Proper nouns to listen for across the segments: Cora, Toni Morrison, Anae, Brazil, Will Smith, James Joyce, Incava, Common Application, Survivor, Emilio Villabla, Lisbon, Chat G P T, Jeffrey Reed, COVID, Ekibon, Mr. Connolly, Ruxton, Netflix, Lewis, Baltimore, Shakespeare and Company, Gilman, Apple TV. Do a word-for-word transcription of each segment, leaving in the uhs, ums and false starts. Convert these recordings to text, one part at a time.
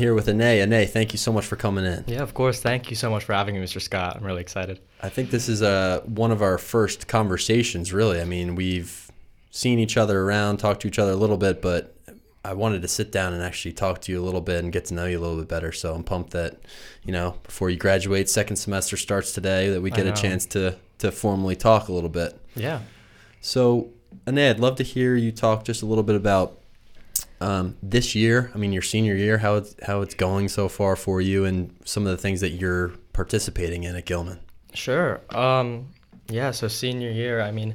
here with Anae. Anae, thank you so much for coming in. Yeah, of course. Thank you so much for having me, Mister Scott. I'm really excited. I think this is uh, one of our first conversations, really. I mean, we've seen each other around, talked to each other a little bit, but I wanted to sit down and actually talk to you a little bit and get to know you a little bit better. So I'm pumped that, you know, before you graduate, second semester starts today, that we get a chance to to formally talk a little bit. Yeah. So, Anae, I'd love to hear you talk just a little bit about um, this year. I mean, your senior year, how it's, how it's going so far for you and some of the things that you're participating in at Gilman. Sure. Um, yeah, so senior year, I mean,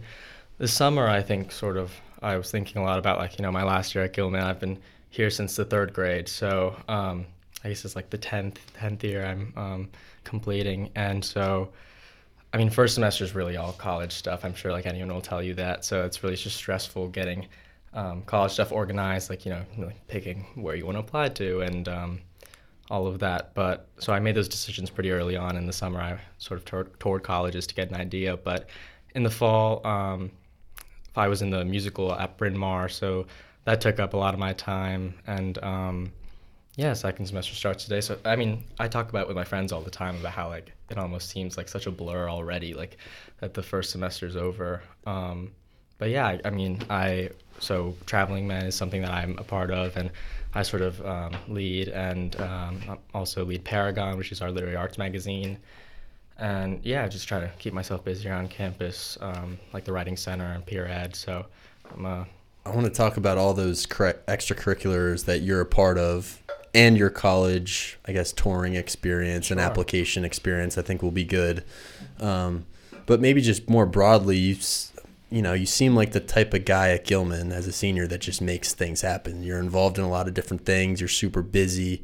this summer, I think sort of I was thinking a lot about, like, you know, my last year at Gilman. I've been here since the third grade. So um, I guess it's like the tenth, tenth year I'm um, completing. And so, I mean, first semester is really all college stuff. I'm sure like anyone will tell you that. So it's really just stressful getting um, college stuff organized, like, you know, like picking where you want to apply to and um, all of that. But so I made those decisions pretty early on in the summer. I sort of tor- toured colleges to get an idea. But in the fall, um, I was in the musical at Bryn Mawr. So that took up a lot of my time. And um, yeah, second semester starts today. So, I mean, I talk about it with my friends all the time about how, like, it almost seems like such a blur already, like that the first semester's over. Um, but yeah, I, I mean, I so Traveling Men is something that I'm a part of, and I sort of um, lead, and um, also lead Paragon, which is our literary arts magazine. And yeah, I just try to keep myself busy around campus, um, like the Writing Center and Peer Ed. So I'm a. I want to talk about all those extracurriculars that you're a part of. And your college, I guess, touring experience sure. and application experience, I think, will be good. Um, but maybe just more broadly, you, you know, you seem like the type of guy at Gilman as a senior that just makes things happen. You're involved in a lot of different things. You're super busy.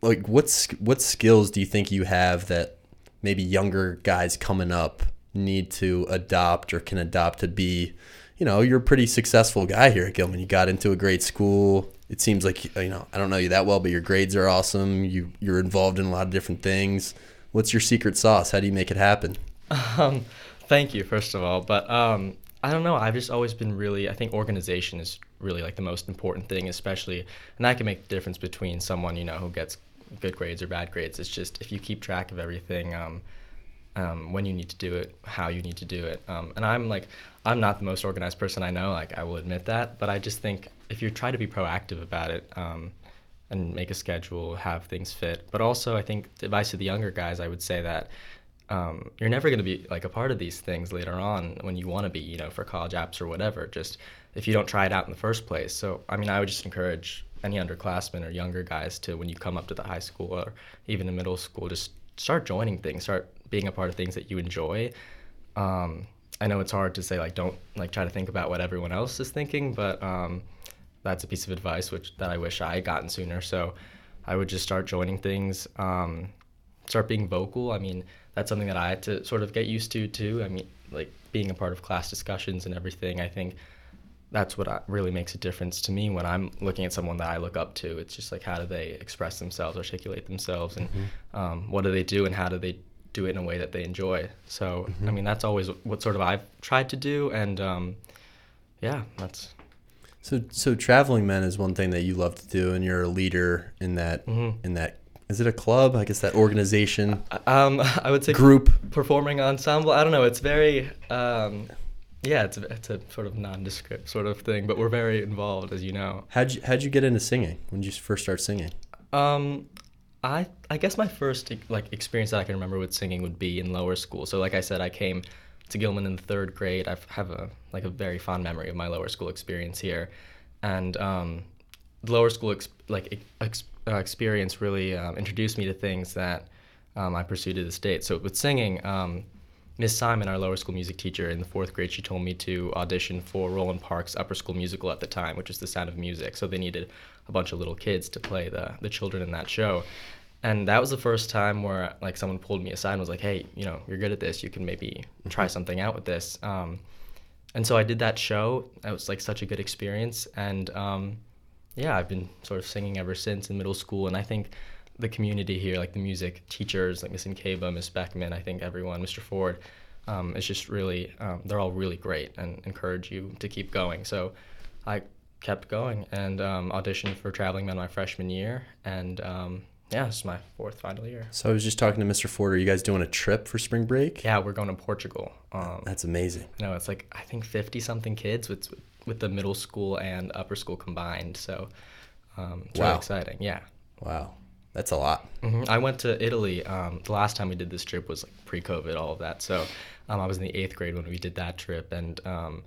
Like, what's what skills do you think you have that maybe younger guys coming up need to adopt or can adopt to be, you know, you're a pretty successful guy here at Gilman. You got into a great school. It seems like, you know, I don't know you that well, but your grades are awesome. You, you're involved in a lot of different things. What's your secret sauce? How do you make it happen? Um, thank you, first of all. But um, I don't know. I've just always been really, I think organization is really like the most important thing, especially, and that can make the difference between someone, you know, who gets good grades or bad grades. It's just if you keep track of everything, um, um, when you need to do it, how you need to do it. Um, and I'm like, I'm not the most organized person I know, like I will admit that, but I just think if you try to be proactive about it um, and make a schedule, have things fit. But also, I think advice to the younger guys, I would say that um, you're never going to be like a part of these things later on when you want to be, you know, for college apps or whatever, just if you don't try it out in the first place. So, I mean, I would just encourage any underclassmen or younger guys to, when you come up to the high school or even the middle school, just start joining things, start being a part of things that you enjoy. Um, I know it's hard to say, like, don't like try to think about what everyone else is thinking, but um, that's a piece of advice which that I wish I had gotten sooner. So I would just start joining things, um, start being vocal. I mean, that's something that I had to sort of get used to too. I mean, like being a part of class discussions and everything, I think that's what really makes a difference to me when I'm looking at someone that I look up to. It's just like, how do they express themselves, articulate themselves, and mm-hmm. um, what do they do and how do they do it in a way that they enjoy? So, mm-hmm. I mean, that's always what sort of I've tried to do. And um, yeah, that's... So, so Traveling Men is one thing that you love to do, and you're a leader in that. Mm-hmm. In that, is it a club? I guess that organization. Um, I would say group, performing ensemble. I don't know. It's very, um, yeah, it's a, it's a sort of nondescript sort of thing, but we're very involved, as you know. How'd you how'd you get into singing? When did you first start singing? Um, I I guess my first like experience that I can remember with singing would be in lower school. So, like I said, I came to Gilman in the third grade. I have a like a very fond memory of my lower school experience here, and um, lower school ex- like ex- experience really um, introduced me to things that um, I pursue to this date. So with singing, um, Miss Simon, our lower school music teacher in the fourth grade, she told me to audition for Roland Park's upper school musical at the time, which is The Sound of Music. So they needed a bunch of little kids to play the the children in that show. And that was the first time where like someone pulled me aside and was like, hey, you know, you're good at this. You can maybe try something out with this. Um, and so I did that show. It was like such a good experience. And um, yeah, I've been sort of singing ever since in middle school. And I think the community here, like the music teachers, like Miz Incava, Miz Beckman, I think everyone, Mister Ford, um, it's just really, um, they're all really great and encourage you to keep going. So I kept going and um, auditioned for Traveling Men my freshman year. And um, yeah, this is my fourth final year. So I was just talking to Mister Ford. Are you guys doing a trip for spring break? Yeah, we're going to Portugal. Um, That's amazing. No, it's like, I think fifty-something kids with with the middle school and upper school combined. So um, it's wow. really exciting. Yeah. Wow. That's a lot. Mm-hmm. I went to Italy. Um, the last time we did this trip was like pre-COVID, all of that. So um, I was in the eighth grade when we did that trip. And um,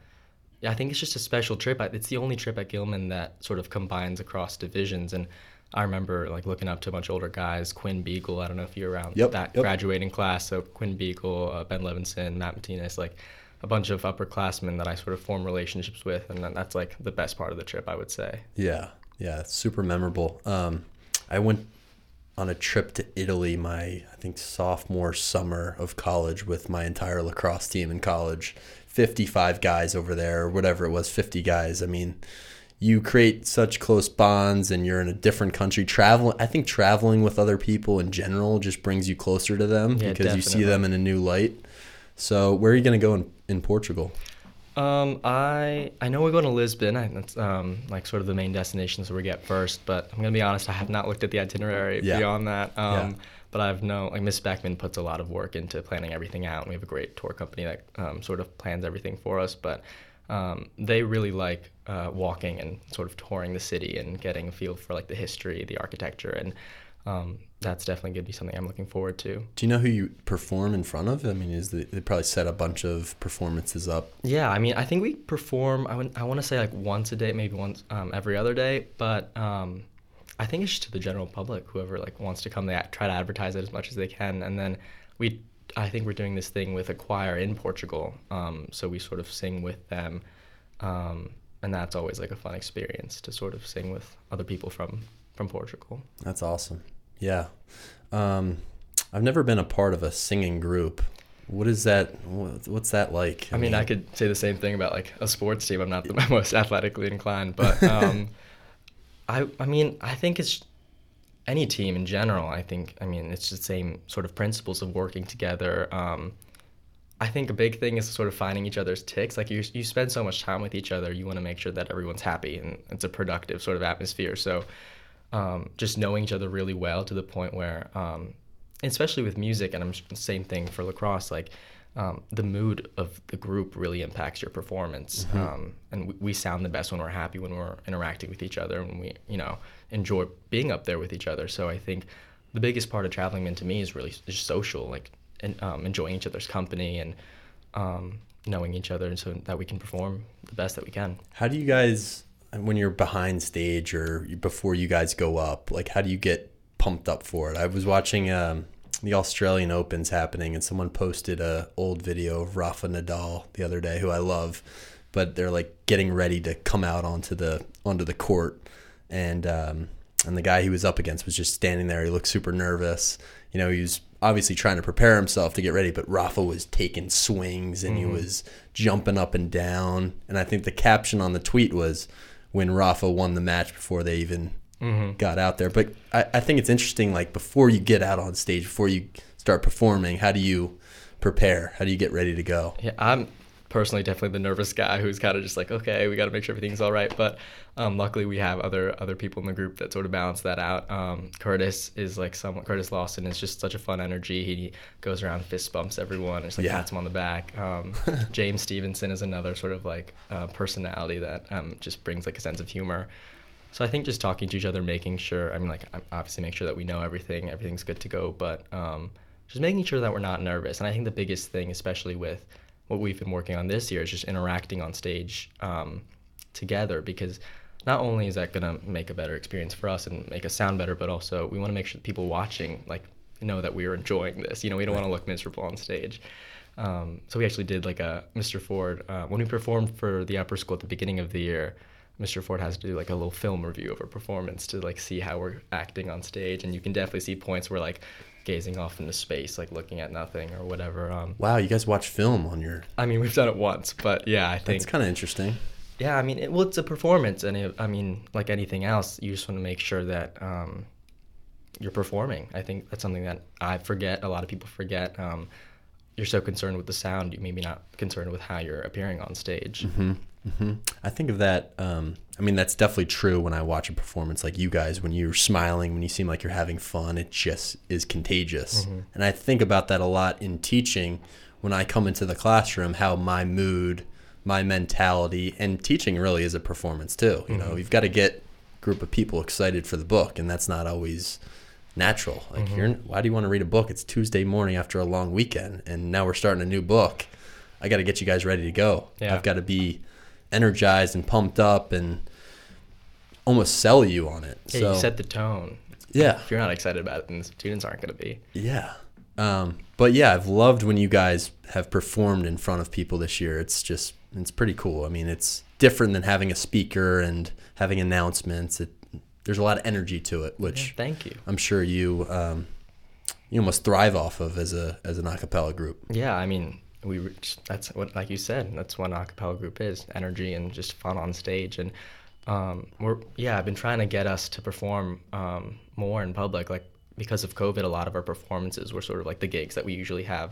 yeah, I think it's just a special trip. It's the only trip at Gilman that sort of combines across divisions. And I remember like looking up to a bunch of older guys, Quinn Beagle. I don't know if you're around yep, that yep. graduating class. So Quinn Beagle, uh, Ben Levinson, Matt Martinez, like a bunch of upperclassmen that I sort of form relationships with. And then that's like the best part of the trip, I would say. Yeah. Yeah. It's super memorable. Um, I went on a trip to Italy my, I think, sophomore summer of college with my entire lacrosse team in college, fifty-five guys over there, or whatever it was, fifty guys. I mean, you create such close bonds and you're in a different country. Travel, I think traveling with other people in general just brings you closer to them yeah, because definitely. You see them in a new light. So where are you going to go in, in Portugal? Um, I I know we're going to Lisbon. I, that's um, like sort of the main destinations we get first. But I'm gonna be honest, I have not looked at the itinerary yeah. beyond that. Um, yeah. But I've known like Miz Beckman puts a lot of work into planning everything out. And we have a great tour company that um, sort of plans everything for us. But um, they really like uh, walking and sort of touring the city and getting a feel for like the history, the architecture, and um, that's definitely gonna be something I'm looking forward to. Do you know who you perform in front of? I mean, is the, they probably set a bunch of performances up? Yeah, I mean, I think we perform. I, I want to say like once a day, maybe once um, every other day. But um, I think it's just to the general public. Whoever like wants to come, they try to advertise it as much as they can. And then we, I think we're doing this thing with a choir in Portugal. Um, so we sort of sing with them, um, and that's always like a fun experience to sort of sing with other people from from Portugal. That's awesome. Yeah. Um, I've never been a part of a singing group. What is that? What's that like? I, I mean, mean, I could say the same thing about like a sports team. I'm not the most athletically inclined, but um, I I mean, I think it's any team in general. I think, I mean, it's the same sort of principles of working together. Um, I think a big thing is sort of finding each other's ticks. Like you, you spend so much time with each other. You want to make sure that everyone's happy and it's a productive sort of atmosphere. So Um, just knowing each other really well to the point where, um, especially with music, and I'm same thing for lacrosse, like um, the mood of the group really impacts your performance. Mm-hmm. Um, and we, we sound the best when we're happy, when we're interacting with each other, and we, you know, enjoy being up there with each other. So I think the biggest part of Traveling Men to me is really just social, like and, um, enjoying each other's company and um, knowing each other, and so that we can perform the best that we can. How do you guys, when you're behind stage or before you guys go up, like how do you get pumped up for it? I was watching um, the Australian Opens happening, and someone posted a old video of Rafa Nadal the other day, who I love, but they're like getting ready to come out onto the onto the court, and um, and the guy he was up against was just standing there. He looked super nervous. You know, he was obviously trying to prepare himself to get ready, but Rafa was taking swings and mm-hmm. he was jumping up and down. And I think the caption on the tweet was, when Rafa won the match before they even mm-hmm. got out there. But I, I think it's interesting, like, before you get out on stage, before you start performing, how do you prepare? How do you get ready to go? Yeah, I'm personally definitely the nervous guy who's kind of just like, okay, we got to make sure everything's all right. But um, luckily we have other other people in the group that sort of balance that out. Um, Curtis is like someone, Curtis Lawson is just such a fun energy. He goes around, fist bumps everyone, just like yeah. pats him on the back. Um, James Stevenson is another sort of like uh, personality that um, just brings like a sense of humor. So I think just talking to each other, making sure, I mean, like obviously make sure that we know everything, everything's good to go, but um, just making sure that we're not nervous. And I think the biggest thing, especially with what we've been working on this year, is just interacting on stage um, together, because not only is that going to make a better experience for us and make us sound better, but also we want to make sure that people watching like know that we are enjoying this. You know, we don't want to look miserable on stage. Um, so we actually did like a Mister Ford, uh, when we performed for the upper school at the beginning of the year, Mister Ford has to do like a little film review of our performance to like see how we're acting on stage. And you can definitely see points where like gazing off into space, like looking at nothing or whatever. Um, wow, you guys watch film on your... I mean, we've done it once, but yeah, I think... That's kind of interesting. Yeah, I mean, it, well, it's a performance, and it, I mean, like anything else, you just want to make sure that um, you're performing. I think that's something that I forget, a lot of people forget. Um, you're so concerned with the sound, you're maybe not concerned with how you're appearing on stage. Mm-hmm. Mm-hmm. I think of that. Um, I mean, that's definitely true when I watch a performance like you guys, when you're smiling, when you seem like you're having fun, it just is contagious. Mm-hmm. And I think about that a lot in teaching when I come into the classroom, how my mood, my mentality, and teaching really is a performance too. You mm-hmm. know, you've got to get a group of people excited for the book, and that's not always natural. Like, mm-hmm. you're, why do you want to read a book? It's Tuesday morning after a long weekend, and now we're starting a new book. I got to get you guys ready to go. Yeah. I've got to be energized and pumped up and almost sell you on it. Yeah, so you set the tone. Yeah. If you're not excited about it, then the students aren't going to be. Yeah. Um, but yeah, I've loved when you guys have performed in front of people this year. It's just, it's pretty cool. I mean, it's different than having a speaker and having announcements. It, there's a lot of energy to it, which yeah, thank you. I'm sure you um, you almost thrive off of as a as an a cappella group. Yeah, I mean, we reach, that's what, like you said, that's what an a cappella group is, energy and just fun on stage. And um, we're yeah, I've been trying to get us to perform um, more in public, like because of COVID, a lot of our performances were sort of like the gigs that we usually have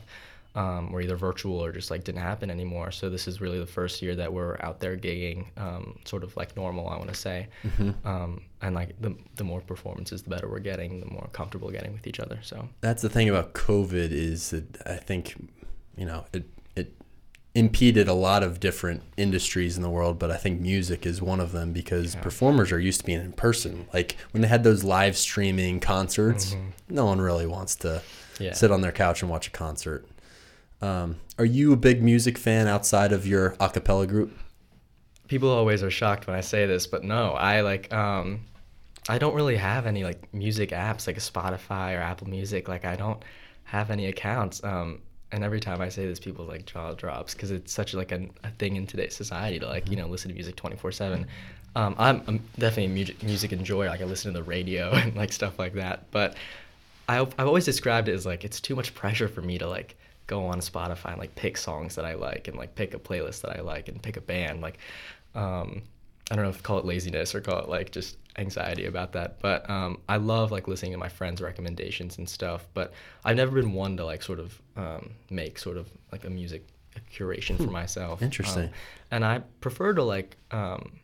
um, were either virtual or just like didn't happen anymore. So this is really the first year that we're out there gigging, um, sort of like normal, I want to say. Mm-hmm. Um, and like the the more performances, the better we're getting, the more comfortable getting with each other. So that's the thing about COVID is that I think, you know, it it impeded a lot of different industries in the world, but I think music is one of them because yeah. performers are used to being in person. Like when they had those live streaming concerts, mm-hmm. no one really wants to yeah. sit on their couch and watch a concert. Um, are you a big music fan outside of your a cappella group? People always are shocked when I say this, but no, I like, um, I don't really have any like music apps like a Spotify or Apple Music. Like I don't have any accounts. Um, And every time I say this, people like jaw drops because it's such like a, a thing in today's society to like, you know, listen to music twenty-four seven. Um, I'm, I'm definitely a music, music enjoyer. Like I listen to the radio and like stuff like that. But I, I've always described it as like it's too much pressure for me to like go on Spotify and like pick songs that I like and like pick a playlist that I like and pick a band. Like um, I don't know if to call it laziness or call it like just anxiety about that. But um, I love like listening to my friends' recommendations and stuff. But I've never been one to like sort of um, make sort of like a music curation hmm. for myself. Interesting. Um, and I prefer to like um,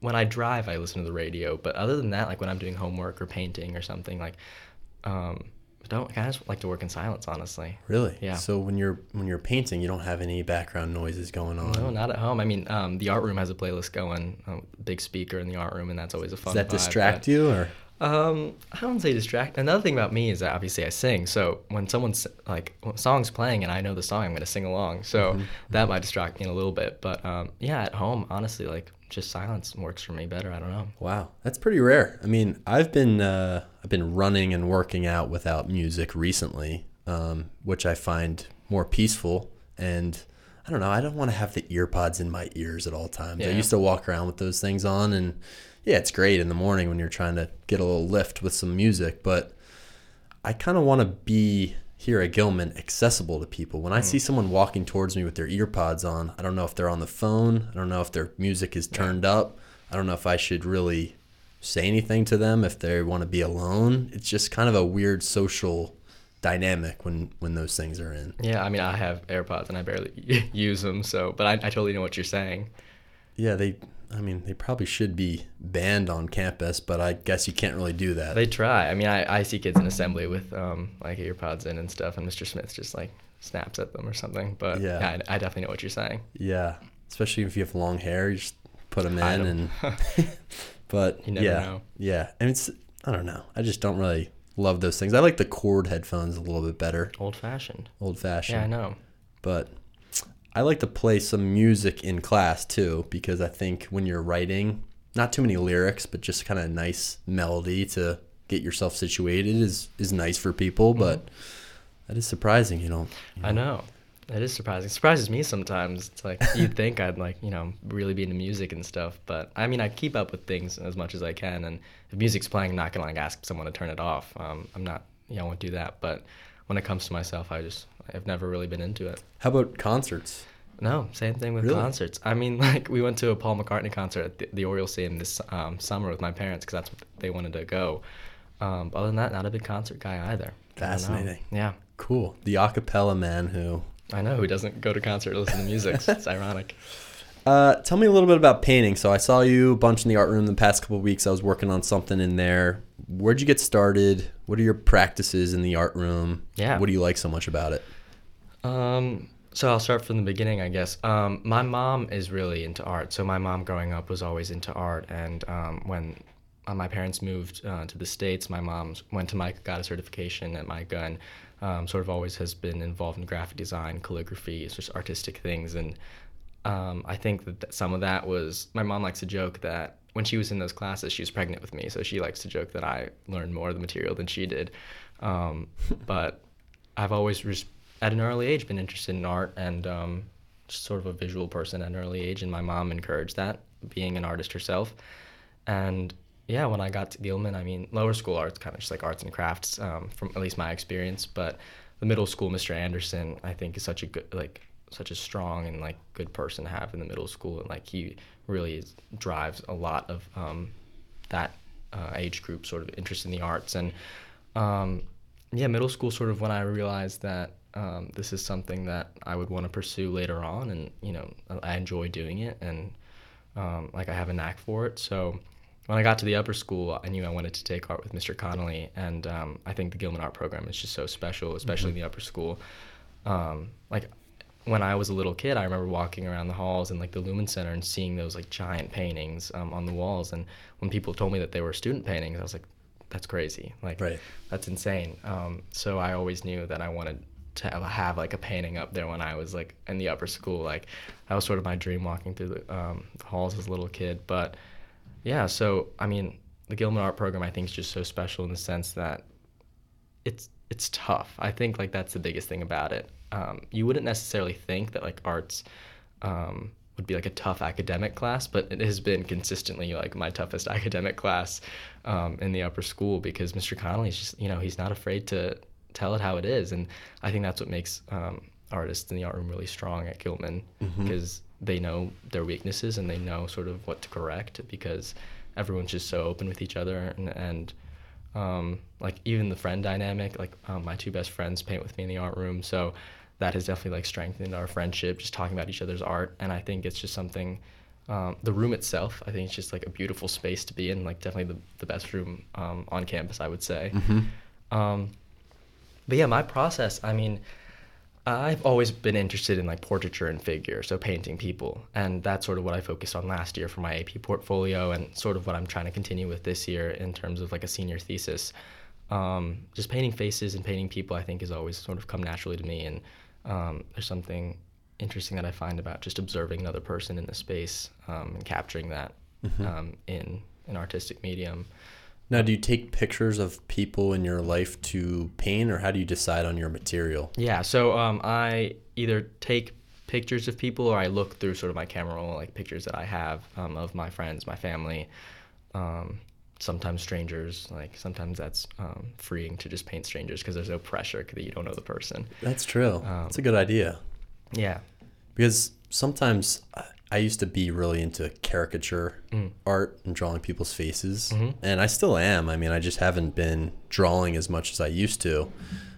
when I drive, I listen to the radio. But other than that, like when I'm doing homework or painting or something, like um, don't I just like to work in silence, honestly. Really? Yeah. So when you're when you're painting, you don't have any background noises going on. No, not at home. I mean, um, the art room has a playlist going, a big speaker in the art room, and that's always a fun. Does that vibe, distract but, you, or? Um, I don't say distract. Another thing about me is that obviously I sing, so when someone's like when song's playing and I know the song, I'm gonna sing along. So mm-hmm. that might distract me a little bit, but um, yeah, at home, honestly, like just silence works for me better. I don't know. Wow, that's pretty rare. I mean, I've been uh, I've been running and working out without music recently, um, which I find more peaceful. And I don't know, I don't want to have the ear pods in my ears at all times. Yeah. I used to walk around with those things on and. Yeah, it's great in the morning when you're trying to get a little lift with some music, but I kind of want to be here at Gilman accessible to people. When I mm. see someone walking towards me with their ear pods on, I don't know if they're on the phone. I don't know if their music is turned yeah. up. I don't know if I should really say anything to them if they want to be alone. It's just kind of a weird social dynamic when when those things are in. Yeah, I mean, I have AirPods and I barely use them, so but I, I totally know what you're saying. Yeah, they... I mean, they probably should be banned on campus, but I guess you can't really do that. They try. I mean, I, I see kids in assembly with um, like earpods in and stuff, and Mister Smith just like snaps at them or something. But yeah, yeah I, I definitely know what you're saying. Yeah, especially if you have long hair, you just put them in, and but you never yeah, know. yeah, and it's I don't know. I just don't really love those things. I like the cord headphones a little bit better. Old fashioned. Old fashioned. Yeah, I know. But. I like to play some music in class too because I think when you're writing, not too many lyrics, but just kind of nice melody to get yourself situated is, is nice for people, but mm-hmm. that is surprising, you know, you know. I know. It is surprising. It surprises me sometimes. It's like you'd think I'd like, you know, really be into music and stuff, but I mean, I keep up with things as much as I can, and if music's playing, I'm not going to like ask someone to turn it off. Um, I'm not, you know, I won't do that, but when it comes to myself, I just... I've never really been into it. How about concerts? No, same thing with really? concerts. I mean, like, we went to a Paul McCartney concert at the, the Oriole Stadium this um, summer with my parents because that's what they wanted to go. Um, other than that, not a big concert guy either. Fascinating. Yeah. Cool. The a cappella man who... I know, who doesn't go to concert or listen to music. It's ironic. Uh, tell me a little bit about painting. So I saw you a bunch in the art room the past couple of weeks. I was working on something in there. Where'd you get started? What are your practices in the art room? Yeah. What do you like so much about it? Um, so I'll start from the beginning, I guess. Um, my mom is really into art. So my mom growing up was always into art. And um, when uh, my parents moved uh, to the States, my mom went to MICA, got a certification at MICA, and um, sort of always has been involved in graphic design, calligraphy, just artistic things. And Um, I think that some of that was, my mom likes to joke that when she was in those classes, she was pregnant with me. So she likes to joke that I learned more of the material than she did. Um, but I've always, res- at an early age, been interested in art and um, just sort of a visual person at an early age. And my mom encouraged that, being an artist herself. And yeah, when I got to Gilman, I mean, lower school art's kind of just like arts and crafts, um, from at least my experience. But the middle school, Mister Anderson, I think is such a good, like, such a strong and like good person to have in the middle school, and like he really is, drives a lot of um that uh, age group sort of interest in the arts. And um yeah middle school sort of when I realized that um this is something that I would want to pursue later on, and you know I enjoy doing it, and um like I have a knack for it. So when I got to the upper school, I knew I wanted to take art with Mister Connolly, and um I think the Gilman art program is just so special, especially mm-hmm. in the upper school. um like When I was a little kid, I remember walking around the halls and like the Lumen Center and seeing those like giant paintings um, on the walls. And when people told me that they were student paintings, I was like, that's crazy. Like, right. That's insane. Um, so I always knew that I wanted to have like a painting up there when I was like in the upper school. Like that was sort of my dream, walking through the, um, the halls as a little kid. But yeah, so I mean, the Gilman Art Program, I think, is just so special in the sense that it's it's tough. I think like that's the biggest thing about it. Um, you wouldn't necessarily think that like arts um, would be like a tough academic class, but it has been consistently like my toughest academic class um, in the upper school, because Mister Connolly's just, you know, he's not afraid to tell it how it is. And I think that's what makes um, artists in the art room really strong at Gilman, because mm-hmm. they know their weaknesses and they know sort of what to correct, because everyone's just so open with each other. And, and um, like even the friend dynamic, like um, my two best friends paint with me in the art room. So that has definitely like strengthened our friendship, just talking about each other's art. And I think it's just something, um, the room itself, I think it's just like a beautiful space to be in, like definitely the, the best room um, on campus, I would say. Mm-hmm. Um, but yeah, my process, I mean, I've always been interested in like portraiture and figure, so painting people. And that's sort of what I focused on last year for my A P portfolio, and sort of what I'm trying to continue with this year in terms of like a senior thesis. Um, just painting faces and painting people, I think, has always sort of come naturally to me. And Um, there's something interesting that I find about just observing another person in the space um, and capturing that mm-hmm. um, in an artistic medium. Now, do you take pictures of people in your life to paint, or how do you decide on your material? Yeah, so um, I either take pictures of people, or I look through sort of my camera roll, like pictures that I have um, of my friends, my family, um, sometimes strangers. Like sometimes that's um, freeing to just paint strangers, because there's no pressure that you don't know the person. That's true. Um, that's a good idea. Yeah. Because sometimes I used to be really into caricature mm. art and drawing people's faces. Mm-hmm. And I still am. I mean, I just haven't been drawing as much as I used to.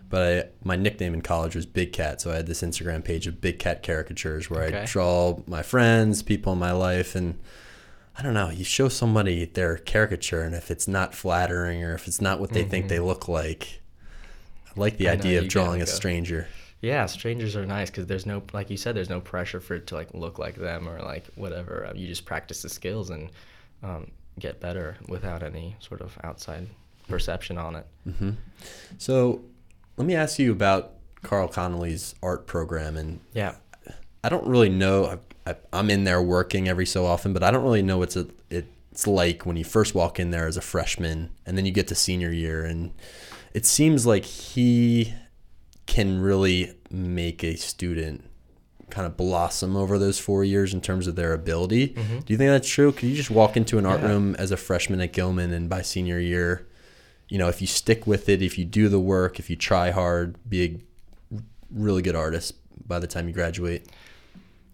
But I, my nickname in college was Big Cat. So I had this Instagram page of Big Cat Caricatures, where okay. I draw my friends, people in my life, and I don't know, you show somebody their caricature, and if it's not flattering, or if it's not what they mm-hmm. think they look like, I like the I idea know, of drawing a go. stranger. Yeah, strangers are nice, because there's no, like you said, there's no pressure for it to like look like them or like whatever. You just practice the skills and um, get better without any sort of outside perception on it. Mm-hmm. So let me ask you about Carl Connolly's art program. And yeah, I don't really know. I've, I, I'm in there working every so often, but I don't really know what's a, it's like when you first walk in there as a freshman, and then you get to senior year, and it seems like he can really make a student kind of blossom over those four years in terms of their ability. Mm-hmm. Do you think that's true? Could you just walk into an art yeah. room as a freshman at Gilman, and by senior year, you know, if you stick with it, if you do the work, if you try hard, be a really good artist by the time you graduate?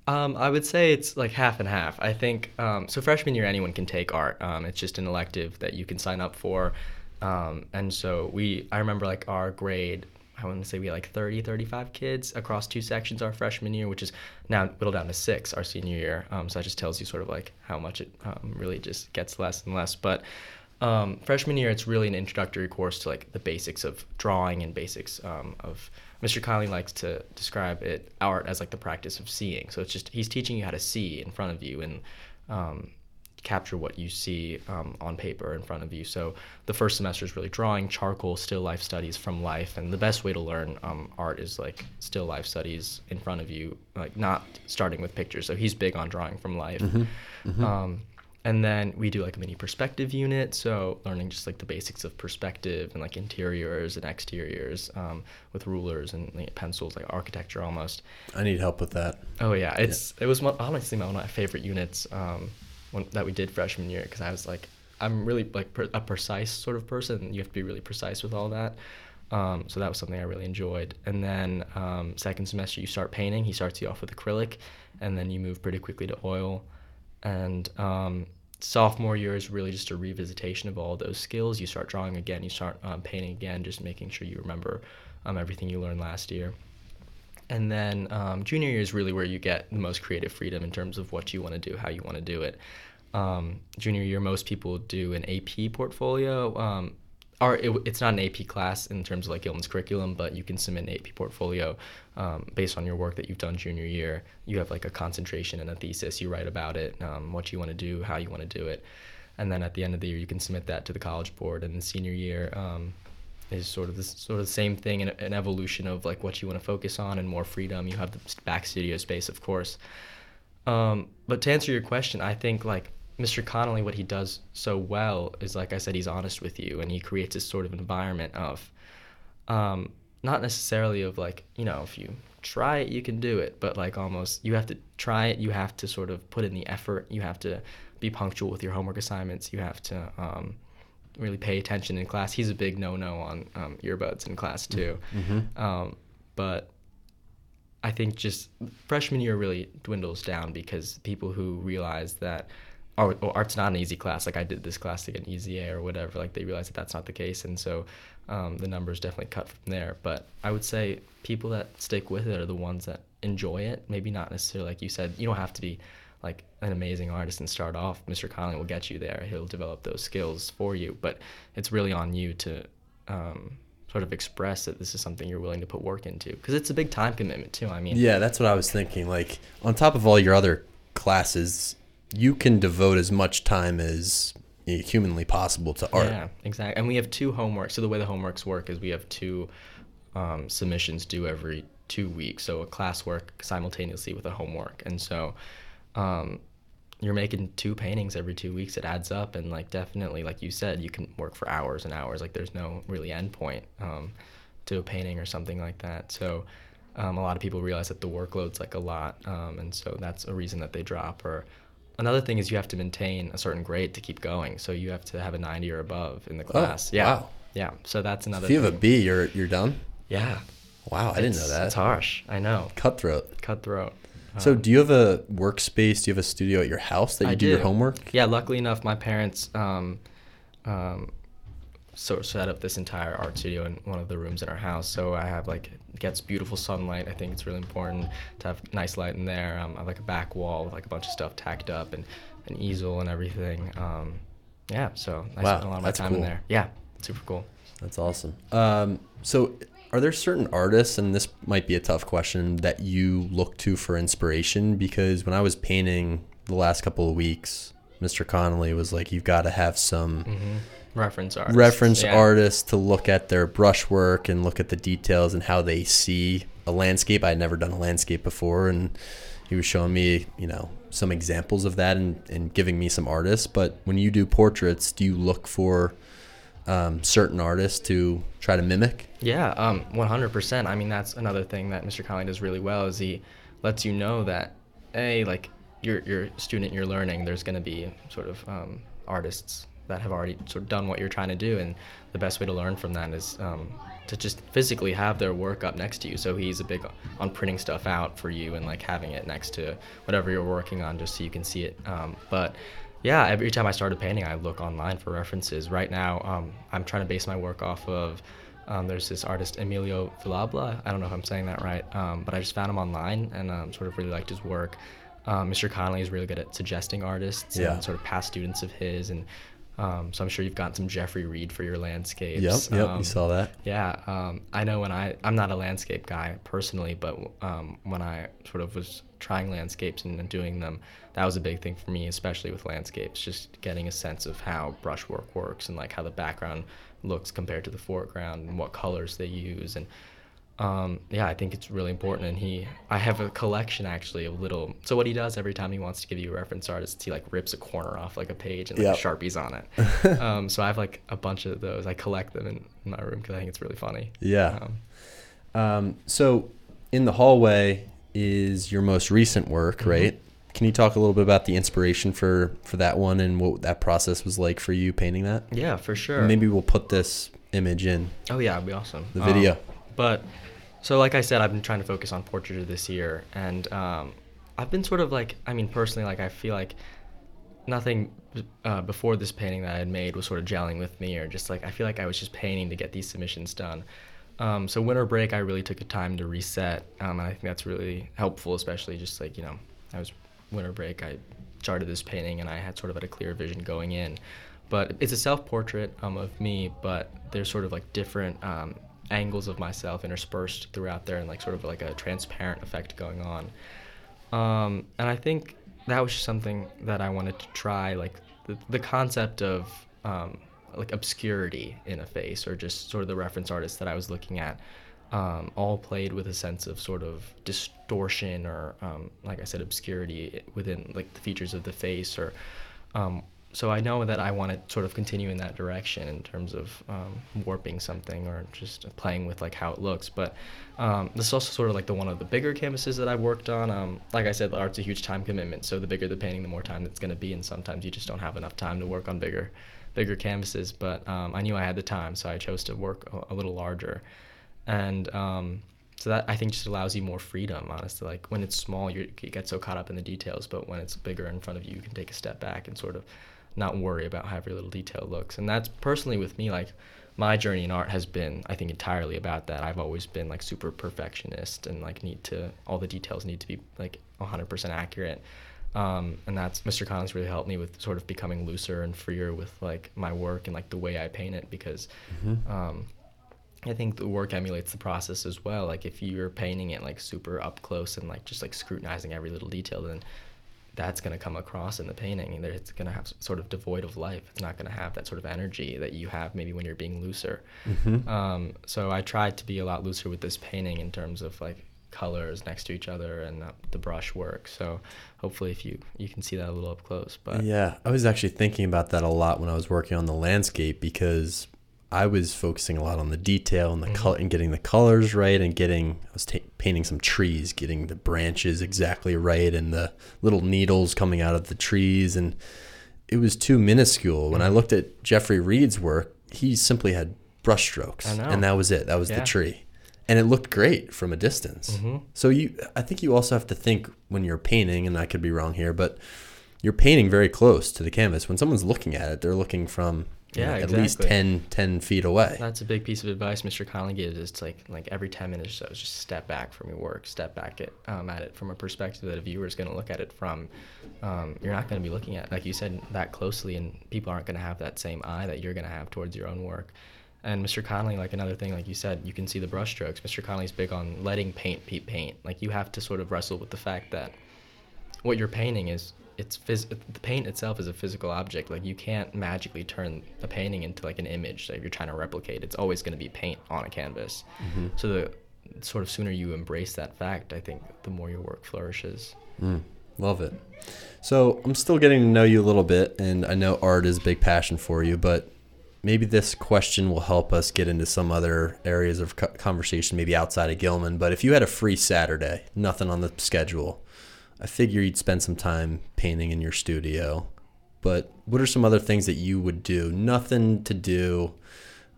Um, I would say it's like half and half. I think, um, so freshman year, anyone can take art. Um, it's just an elective that you can sign up for. Um, and so we, I remember like our grade, I want to say we had like thirty, thirty-five kids across two sections our freshman year, which is now whittled down to six our senior year. Um, so that just tells you sort of like how much it um, really just gets less and less. But um, freshman year, it's really an introductory course to like the basics of drawing and basics um, of, Mister Connolly likes to describe it, art, as like the practice of seeing. So it's just, he's teaching you how to see in front of you and um, capture what you see um, on paper in front of you. So the first semester is really drawing, charcoal, still life studies from life. And the best way to learn um, art is like still life studies in front of you, like not starting with pictures. So he's big on drawing from life. Mm-hmm. Mm-hmm. Um, and then we do like a mini perspective unit. So learning just like the basics of perspective and like interiors and exteriors um, with rulers and like, pencils, like architecture almost. I need help with that. Oh yeah. It's, yeah. It was honestly one of my favorite units. Um, One, that we did freshman year, because I was like, I'm really like per, a precise sort of person, and you have to be really precise with all that. Um, so that was something I really enjoyed. And then um, second semester, you start painting. He starts you off with acrylic, and then you move pretty quickly to oil. And um, sophomore year is really just a revisitation of all those skills. You start drawing again, you start um, painting again, just making sure you remember um, everything you learned last year. And then um, junior year is really where you get the most creative freedom in terms of what you want to do, how you want to do it. Um, junior year, most people do an A P portfolio. Um, or it, it's not an A P class in terms of like Gilman's curriculum, but you can submit an A P portfolio um, based on your work that you've done junior year. You have like a concentration and a thesis. You write about it, um, what you want to do, how you want to do it. And then at the end of the year, you can submit that to the College Board. And the senior year, um, is sort of this sort of the same thing, and an evolution of like what you want to focus on and more freedom. You have the back studio space, of course. Um, but to answer your question, I think like Mister Connolly, what he does so well is, like I said, he's honest with you, and he creates this sort of environment of, um, not necessarily of like, you know, if you try it, you can do it, but like almost you have to try it. You have to sort of put in the effort. You have to be punctual with your homework assignments. You have to, um, really pay attention in class. He's a big no-no on um, earbuds in class too. Mm-hmm. Um, but I think just freshman year really dwindles down, because people who realize that oh, oh, art's not an easy class, like I did this class to get an easy A or whatever, like they realize that that's not the case. And so um, the numbers definitely cut from there. But I would say people that stick with it are the ones that enjoy it. Maybe not necessarily, like you said, you don't have to be like an amazing artist and start off. Mister Connolly will get you there. He'll develop those skills for you, but it's really on you to um, sort of express that this is something you're willing to put work into, because it's a big time commitment too. I mean, yeah, that's what I was thinking. Like on top of all your other classes, you can devote as much time as humanly possible to art. Yeah, exactly. And we have two homework. So the way the homeworks work is we have two um, submissions due every two weeks. So a classwork simultaneously with a homework. And so Um, you're making two paintings every two weeks. It adds up, and like definitely, like you said, you can work for hours and hours. Like there's no really end point um, to a painting or something like that. So um, a lot of people realize that the workload's like a lot, um, and so that's a reason that they drop. Or another thing is you have to maintain a certain grade to keep going. So you have to have a ninety or above in the class. Oh, yeah, wow. Yeah. So that's another. If you have thing. a B, you're you're done. Yeah. Wow, I it's, didn't know that. It's harsh. I know. Cutthroat. Cutthroat. So do you have a workspace? Do you have a studio at your house that you do, do your homework? Yeah, luckily enough, my parents um, um, so set up this entire art studio in one of the rooms in our house. So I have like, it gets beautiful sunlight. I think it's really important to have nice light in there. Um, I have like a back wall with like a bunch of stuff tacked up and an easel and everything. Um, yeah, so I wow, spent a lot of my time cool. in there. Yeah, super cool. That's awesome. Um, so... Are there certain artists, and this might be a tough question, that you look to for inspiration? Because when I was painting the last couple of weeks, Mister Connolly was like, you've got to have some mm-hmm. reference artists. Reference yeah. artists to look at their brushwork and look at the details and how they see a landscape. I had never done a landscape before, and he was showing me, you know, some examples of that and, and giving me some artists. But when you do portraits, do you look for Um, certain artists to try to mimic? Yeah, um, one hundred percent. I mean, that's another thing that Mister Connolly does really well, is he lets you know that, A, like, you're, you're a student, you're learning, there's going to be sort of um, artists that have already sort of done what you're trying to do, and the best way to learn from that is um, to just physically have their work up next to you. So he's a big on printing stuff out for you and, like, having it next to whatever you're working on just so you can see it. Um, but... Yeah, every time I start a painting, I look online for references. Right now, um, I'm trying to base my work off of Um, there's this artist, Emilio Villabla. I don't know if I'm saying that right, um, but I just found him online and um, sort of really liked his work. Um, Mister Connolly is really good at suggesting artists yeah. and sort of past students of his. And um, so I'm sure you've gotten some Jeffrey Reed for your landscapes. Yep, yep, um, you saw that. Yeah, um, I know when I, I'm not a landscape guy personally, but um, when I sort of was trying landscapes and doing them, that was a big thing for me, especially with landscapes, just getting a sense of how brushwork works and like how the background looks compared to the foreground and what colors they use. And um yeah I think it's really important. And he I have a collection actually of little, so what he does every time he wants to give you a reference artist, he like rips a corner off like a page and like yep. Sharpies on it. um so I have like a bunch of those. I collect them in my room because I think it's really funny. yeah um, um so In the Hallway is your most recent work, right? Mm-hmm. Can you talk a little bit about the inspiration for, for that one and what that process was like for you painting that? Yeah, for sure. And maybe we'll put this image in. Oh, yeah, it'd be awesome. The video. Um, but so like I said, I've been trying to focus on portraiture this year. And um, I've been sort of like, I mean, personally, like I feel like nothing uh, before this painting that I had made was sort of gelling with me, or just like I feel like I was just painting to get these submissions done. Um, so winter break, I really took the time to reset, um, and I think that's really helpful, especially just like, you know, I was winter break, I started this painting, and I had sort of had a clear vision going in. But it's a self-portrait um, of me, but there's sort of like different um, angles of myself interspersed throughout there, and like sort of like a transparent effect going on. Um, and I think that was just something that I wanted to try, like the, the concept of... Um, like obscurity in a face, or just sort of the reference artists that I was looking at, um, all played with a sense of sort of distortion or, um, like I said, obscurity within like the features of the face. Or um, so I know that I want to sort of continue in that direction in terms of um, warping something or just playing with like how it looks. But um, this is also sort of like the one of the bigger canvases that I've worked on. Um, like I said, the art's a huge time commitment, so the bigger the painting, the more time it's going to be, and sometimes you just don't have enough time to work on bigger bigger canvases, but um, I knew I had the time, so I chose to work a, a little larger. And um, so that, I think, just allows you more freedom, honestly. Like, when it's small, you get so caught up in the details, but when it's bigger in front of you, you can take a step back and sort of not worry about how every little detail looks. And that's personally with me, like, my journey in art has been, I think, entirely about that. I've always been, like, super perfectionist and, like, need to, all the details need to be, like, one hundred percent accurate. Um, and that's, Mister Connolly's really helped me with sort of becoming looser and freer with like my work and like the way I paint it, because mm-hmm. um, I think the work emulates the process as well. Like if you're painting it like super up close and like just like scrutinizing every little detail, then that's going to come across in the painting, and it's going to have sort of devoid of life. It's not going to have that sort of energy that you have maybe when you're being looser. Mm-hmm. Um, so I tried to be a lot looser with this painting in terms of like colors next to each other and uh, the brush work. So hopefully if you you can see that a little up close. But yeah, I was actually thinking about that a lot when I was working on the landscape, because I was focusing a lot on the detail and the mm-hmm. color and getting the colors right, and getting I was t- painting some trees, getting the branches exactly right and the little needles coming out of the trees, and it was too minuscule. Mm-hmm. When I looked at Jeffrey Reed's work, he simply had brush strokes and that was it. That was yeah. the tree. And it looked great from a distance. Mm-hmm. So you, I think you also have to think when you're painting, and I could be wrong here, but you're painting very close to the canvas. When someone's looking at it, they're looking from yeah, know, exactly. at least ten, ten feet away. That's a big piece of advice Mister Connolly gives. It's like like every ten minutes or so, just step back from your work, step back at, um, at it from a perspective that a viewer is going to look at it from. Um, you're not going to be looking at, like you said, that closely, and people aren't going to have that same eye that you're going to have towards your own work. And Mister Connolly, like another thing, like you said, you can see the brush strokes. Mister Connolly's big on letting paint be paint. Like you have to sort of wrestle with the fact that what you're painting is, it's phys- the paint itself is a physical object. Like you can't magically turn a painting into like an image that you're trying to replicate. It's always going to be paint on a canvas. Mm-hmm. So the sort of sooner you embrace that fact, I think the more your work flourishes. Mm. Love it. So I'm still getting to know you a little bit, and I know art is a big passion for you, but maybe this question will help us get into some other areas of conversation, maybe outside of Gilman. But if you had a free Saturday, nothing on the schedule, I figure you'd spend some time painting in your studio. But what are some other things that you would do? Nothing to do.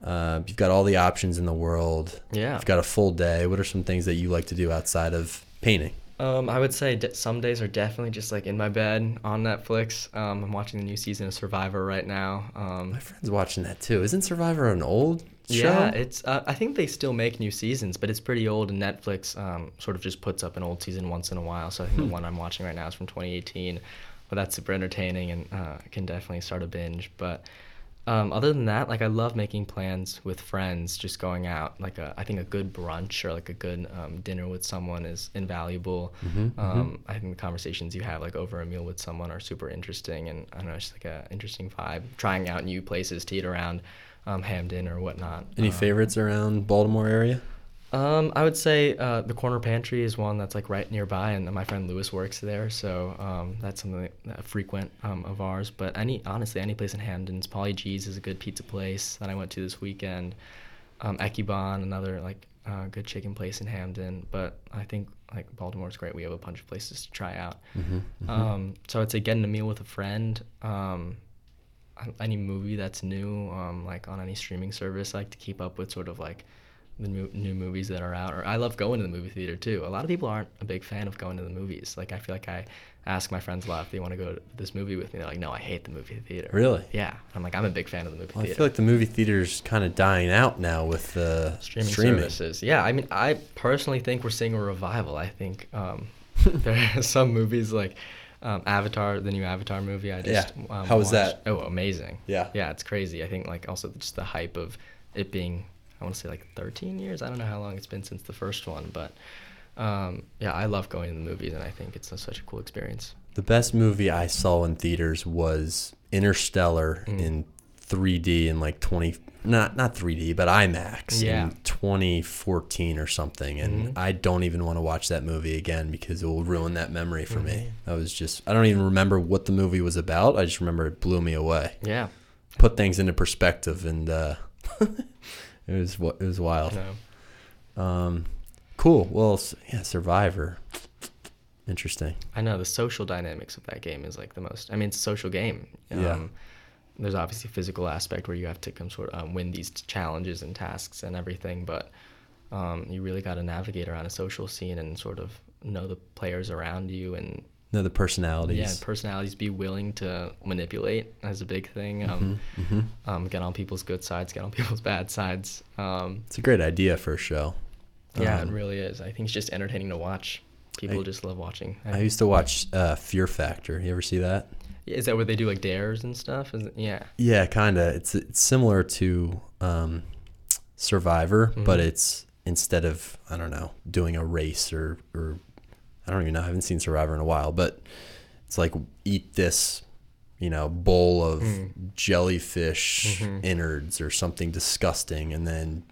Uh, you've got all the options in the world. Yeah. You've got a full day. What are some things that you like to do outside of painting? Um, I would say de- some days are definitely just like in my bed on Netflix. Um, I'm watching the new season of Survivor right now. Um, my friend's watching that too. Isn't Survivor an old show? Yeah, it's. Uh, I think they still make new seasons, but it's pretty old. And Netflix um, sort of just puts up an old season once in a while. So I think hmm. the one I'm watching right now is from twenty eighteen. But that's super entertaining and uh, can definitely start a binge. But um, other than that, like I love making plans with friends, just going out. Like a, I think a good brunch or like a good um, dinner with someone is invaluable. Mm-hmm, um, mm-hmm. I think the conversations you have like over a meal with someone are super interesting, and I don't know, it's just like a interesting vibe. Trying out new places to eat around um, Hampden or whatnot. Any um, favorites around Baltimore area? Um, I would say uh, the Corner Pantry is one that's like right nearby, and my friend Lewis works there, so um, that's something that frequent um, of ours. But any honestly, any place in Hampden's, Polly G's is a good pizza place that I went to this weekend. Um, Ekibon, another like uh, good chicken place in Hampden. But I think like Baltimore's great. We have a bunch of places to try out. Mm-hmm, mm-hmm. Um, so I'd say getting a meal with a friend. Um, any movie that's new, um, like on any streaming service, I like to keep up with sort of like the new movies that are out. Or I love going to the movie theater too. A lot of people aren't a big fan of going to the movies. Like I feel like I ask my friends a lot if they want to go to this movie with me. They're like, no, I hate the movie theater. Really? Yeah. I'm like, I'm a big fan of the movie well, theater. I feel like the movie theater's kind of dying out now with the streaming, streaming services. Yeah. I mean, I personally think we're seeing a revival. I think um, there are some movies like um, Avatar, the new Avatar movie. I just yeah. um, How was watched. that? Oh, amazing. Yeah. Yeah, it's crazy. I think like also just the hype of it being, I want to say like thirteen years. I don't know how long it's been since the first one, but um, yeah, I love going to the movies, and I think it's a, such a cool experience. The best movie I saw in theaters was Interstellar mm. in three D in like twenty, not not three D, but IMAX yeah. in twenty fourteen or something. And mm-hmm. I don't even want to watch that movie again because it will ruin that memory for mm-hmm. me. I was just, I don't even remember what the movie was about. I just remember it blew me away. Yeah. Put things into perspective and... Uh, It was it was wild. No. Um, cool. Well, yeah, Survivor. Interesting. I know the social dynamics of that game is like the most. I mean, it's a social game. Um, yeah. There's obviously a physical aspect where you have to come sort of um, win these challenges and tasks and everything, but um, you really got to navigate around a social scene and sort of know the players around you and know the personalities. Yeah, personalities. Be willing to manipulate is a big thing. Um, mm-hmm, mm-hmm. um, get on people's good sides, get on people's bad sides. Um, it's a great idea for a show. Yeah, um, it really is. I think it's just entertaining to watch. People I, just love watching. I, I used to watch uh, Fear Factor. You ever see that? Is that where they do like dares and stuff? Is it, yeah. Yeah, kind of. It's, it's similar to um, Survivor, mm-hmm. but it's instead of, I don't know, doing a race or, or I don't even know. I haven't seen Survivor in a while, but it's like eat this, you know, bowl of mm. jellyfish mm-hmm. innards or something disgusting, and then,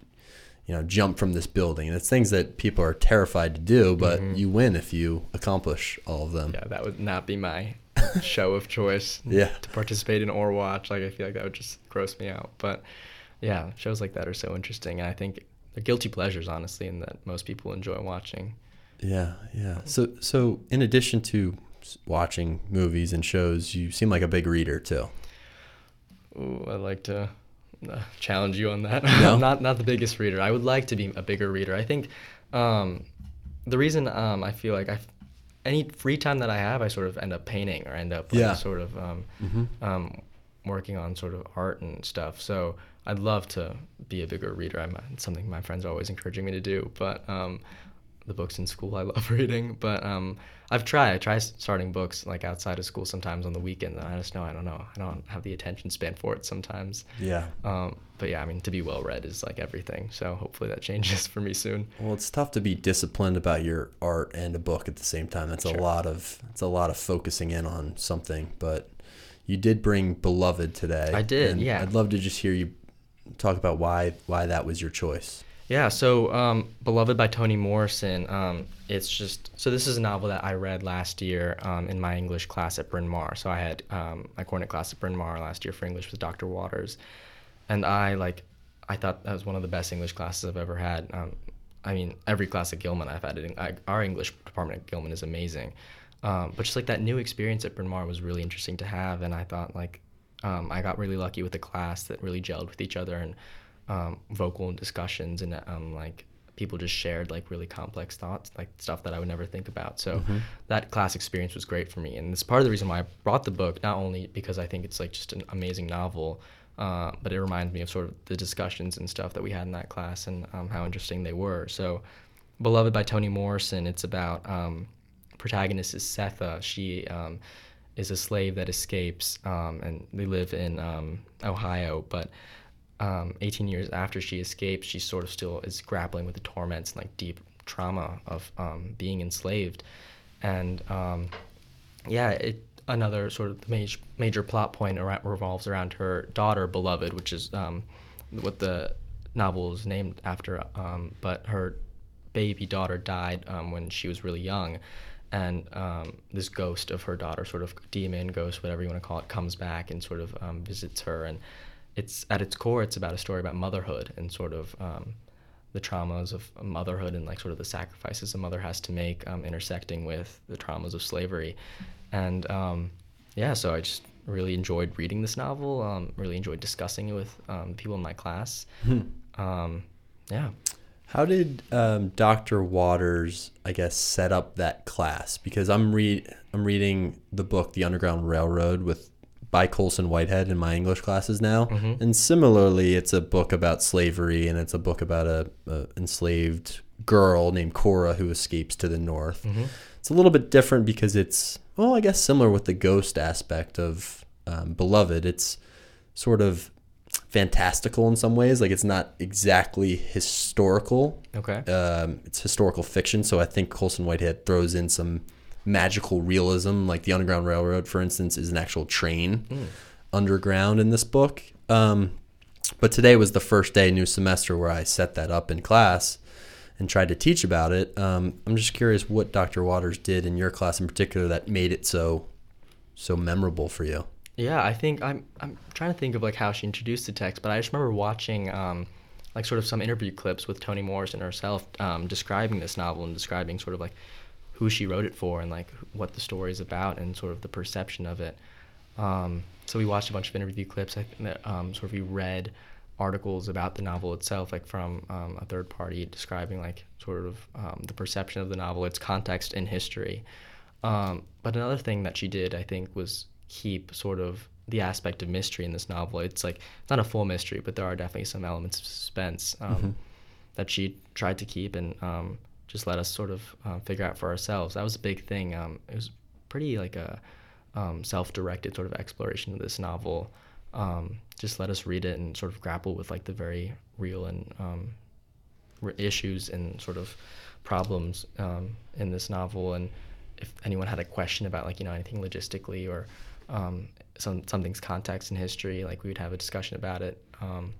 you know, jump from this building. And it's things that people are terrified to do, but mm-hmm. you win if you accomplish all of them. Yeah, that would not be my show of choice yeah. to participate in or watch. Like, I feel like that would just gross me out. But yeah, shows like that are so interesting. And I think they're guilty pleasures, honestly, and that most people enjoy watching. Yeah, yeah. So, so in addition to watching movies and shows, you seem like a big reader too. Ooh, I'd like to uh, challenge you on that. No? I'm not, not the biggest reader. I would like to be a bigger reader. I think um, the reason um, I feel like I, any free time that I have, I sort of end up painting or end up like yeah. sort of um, mm-hmm. um, working on sort of art and stuff. So I'd love to be a bigger reader. I'm, it's something my friends are always encouraging me to do, but. Um, the books in school I love reading, but um I've tried I try starting books like outside of school sometimes on the weekend, and I just know I don't know I don't have the attention span for it sometimes. Yeah um but yeah I mean, to be well read is like everything, so hopefully that changes for me soon. Well, it's tough to be disciplined about your art and a book at the same time. That's sure. a lot of it's a lot of focusing in on something. But you did bring Beloved today. I did, and yeah I'd love to just hear you talk about why why that was your choice. Yeah, so um, Beloved by Toni Morrison, um, it's just, so this is a novel that I read last year um, in my English class at Bryn Mawr. So I had um, my coordinate class at Bryn Mawr last year for English with Doctor Waters. And I like, I thought that was one of the best English classes I've ever had. Um, I mean, every class at Gilman I've had, it, I, our English department at Gilman is amazing. Um, but just like that new experience at Bryn Mawr was really interesting to have. And I thought like, um, I got really lucky with a class that really gelled with each other and Um, vocal discussions and um, like people just shared like really complex thoughts, like stuff that I would never think about. So mm-hmm. that class experience was great for me. And it's part of the reason why I brought the book, not only because I think it's like just an amazing novel, uh, but it reminds me of sort of the discussions and stuff that we had in that class and um, how interesting they were. So Beloved by Toni Morrison, it's about um, protagonist is Setha. She um, is a slave that escapes, um, and they live in um, Ohio, but um, eighteen years after she escapes, she sort of still is grappling with the torments and like deep trauma of um, being enslaved. And um, yeah, it, another sort of major, major plot point around, revolves around her daughter, Beloved, which is um, what the novel is named after, um, but her baby daughter died um, when she was really young, and um, this ghost of her daughter, sort of demon, ghost, whatever you want to call it, comes back and sort of um, visits her. And it's at its core, it's about a story about motherhood and sort of um, the traumas of motherhood and like sort of the sacrifices a mother has to make, um, intersecting with the traumas of slavery. And um, yeah, so I just really enjoyed reading this novel, um, really enjoyed discussing it with um, people in my class. Hmm. Um, yeah. How did um, Doctor Waters, I guess, set up that class? Because I'm read I'm reading the book The Underground Railroad with by Colson Whitehead in my English classes now, mm-hmm. and similarly, it's a book about slavery, and it's a book about a, a enslaved girl named Cora who escapes to the north. Mm-hmm. It's a little bit different because it's well, I guess, similar with the ghost aspect of um, Beloved. It's sort of fantastical in some ways, like it's not exactly historical. Okay. Um, it's historical fiction, so I think Colson Whitehead throws in some magical realism, like the Underground Railroad, for instance, is an actual train mm. underground in this book. Um, but today was the first day, new semester, where I set that up in class and tried to teach about it. Um, I'm just curious what Doctor Waters did in your class in particular that made it so so memorable for you. Yeah, I think I'm I'm trying to think of like how she introduced the text, but I just remember watching um, like sort of some interview clips with Toni Morrison herself um, describing this novel and describing sort of like who she wrote it for and like what the story is about and sort of the perception of it. Um, so we watched a bunch of interview clips. I think that um, sort of we read articles about the novel itself, like from um, a third party describing like sort of um, the perception of the novel, its context in history. Um, but another thing that she did, I think, was keep sort of the aspect of mystery in this novel. It's like it's not a full mystery, but there are definitely some elements of suspense um, mm-hmm. that she tried to keep and um, just let us sort of uh, figure out for ourselves. That was a big thing. Um, it was pretty like a um, self-directed sort of exploration of this novel. Um, just let us read it and sort of grapple with like the very real and um, re- issues and sort of problems um, in this novel. And if anyone had a question about like, you know, anything logistically or Um, some something's context and history, like we would have a discussion about it. Um,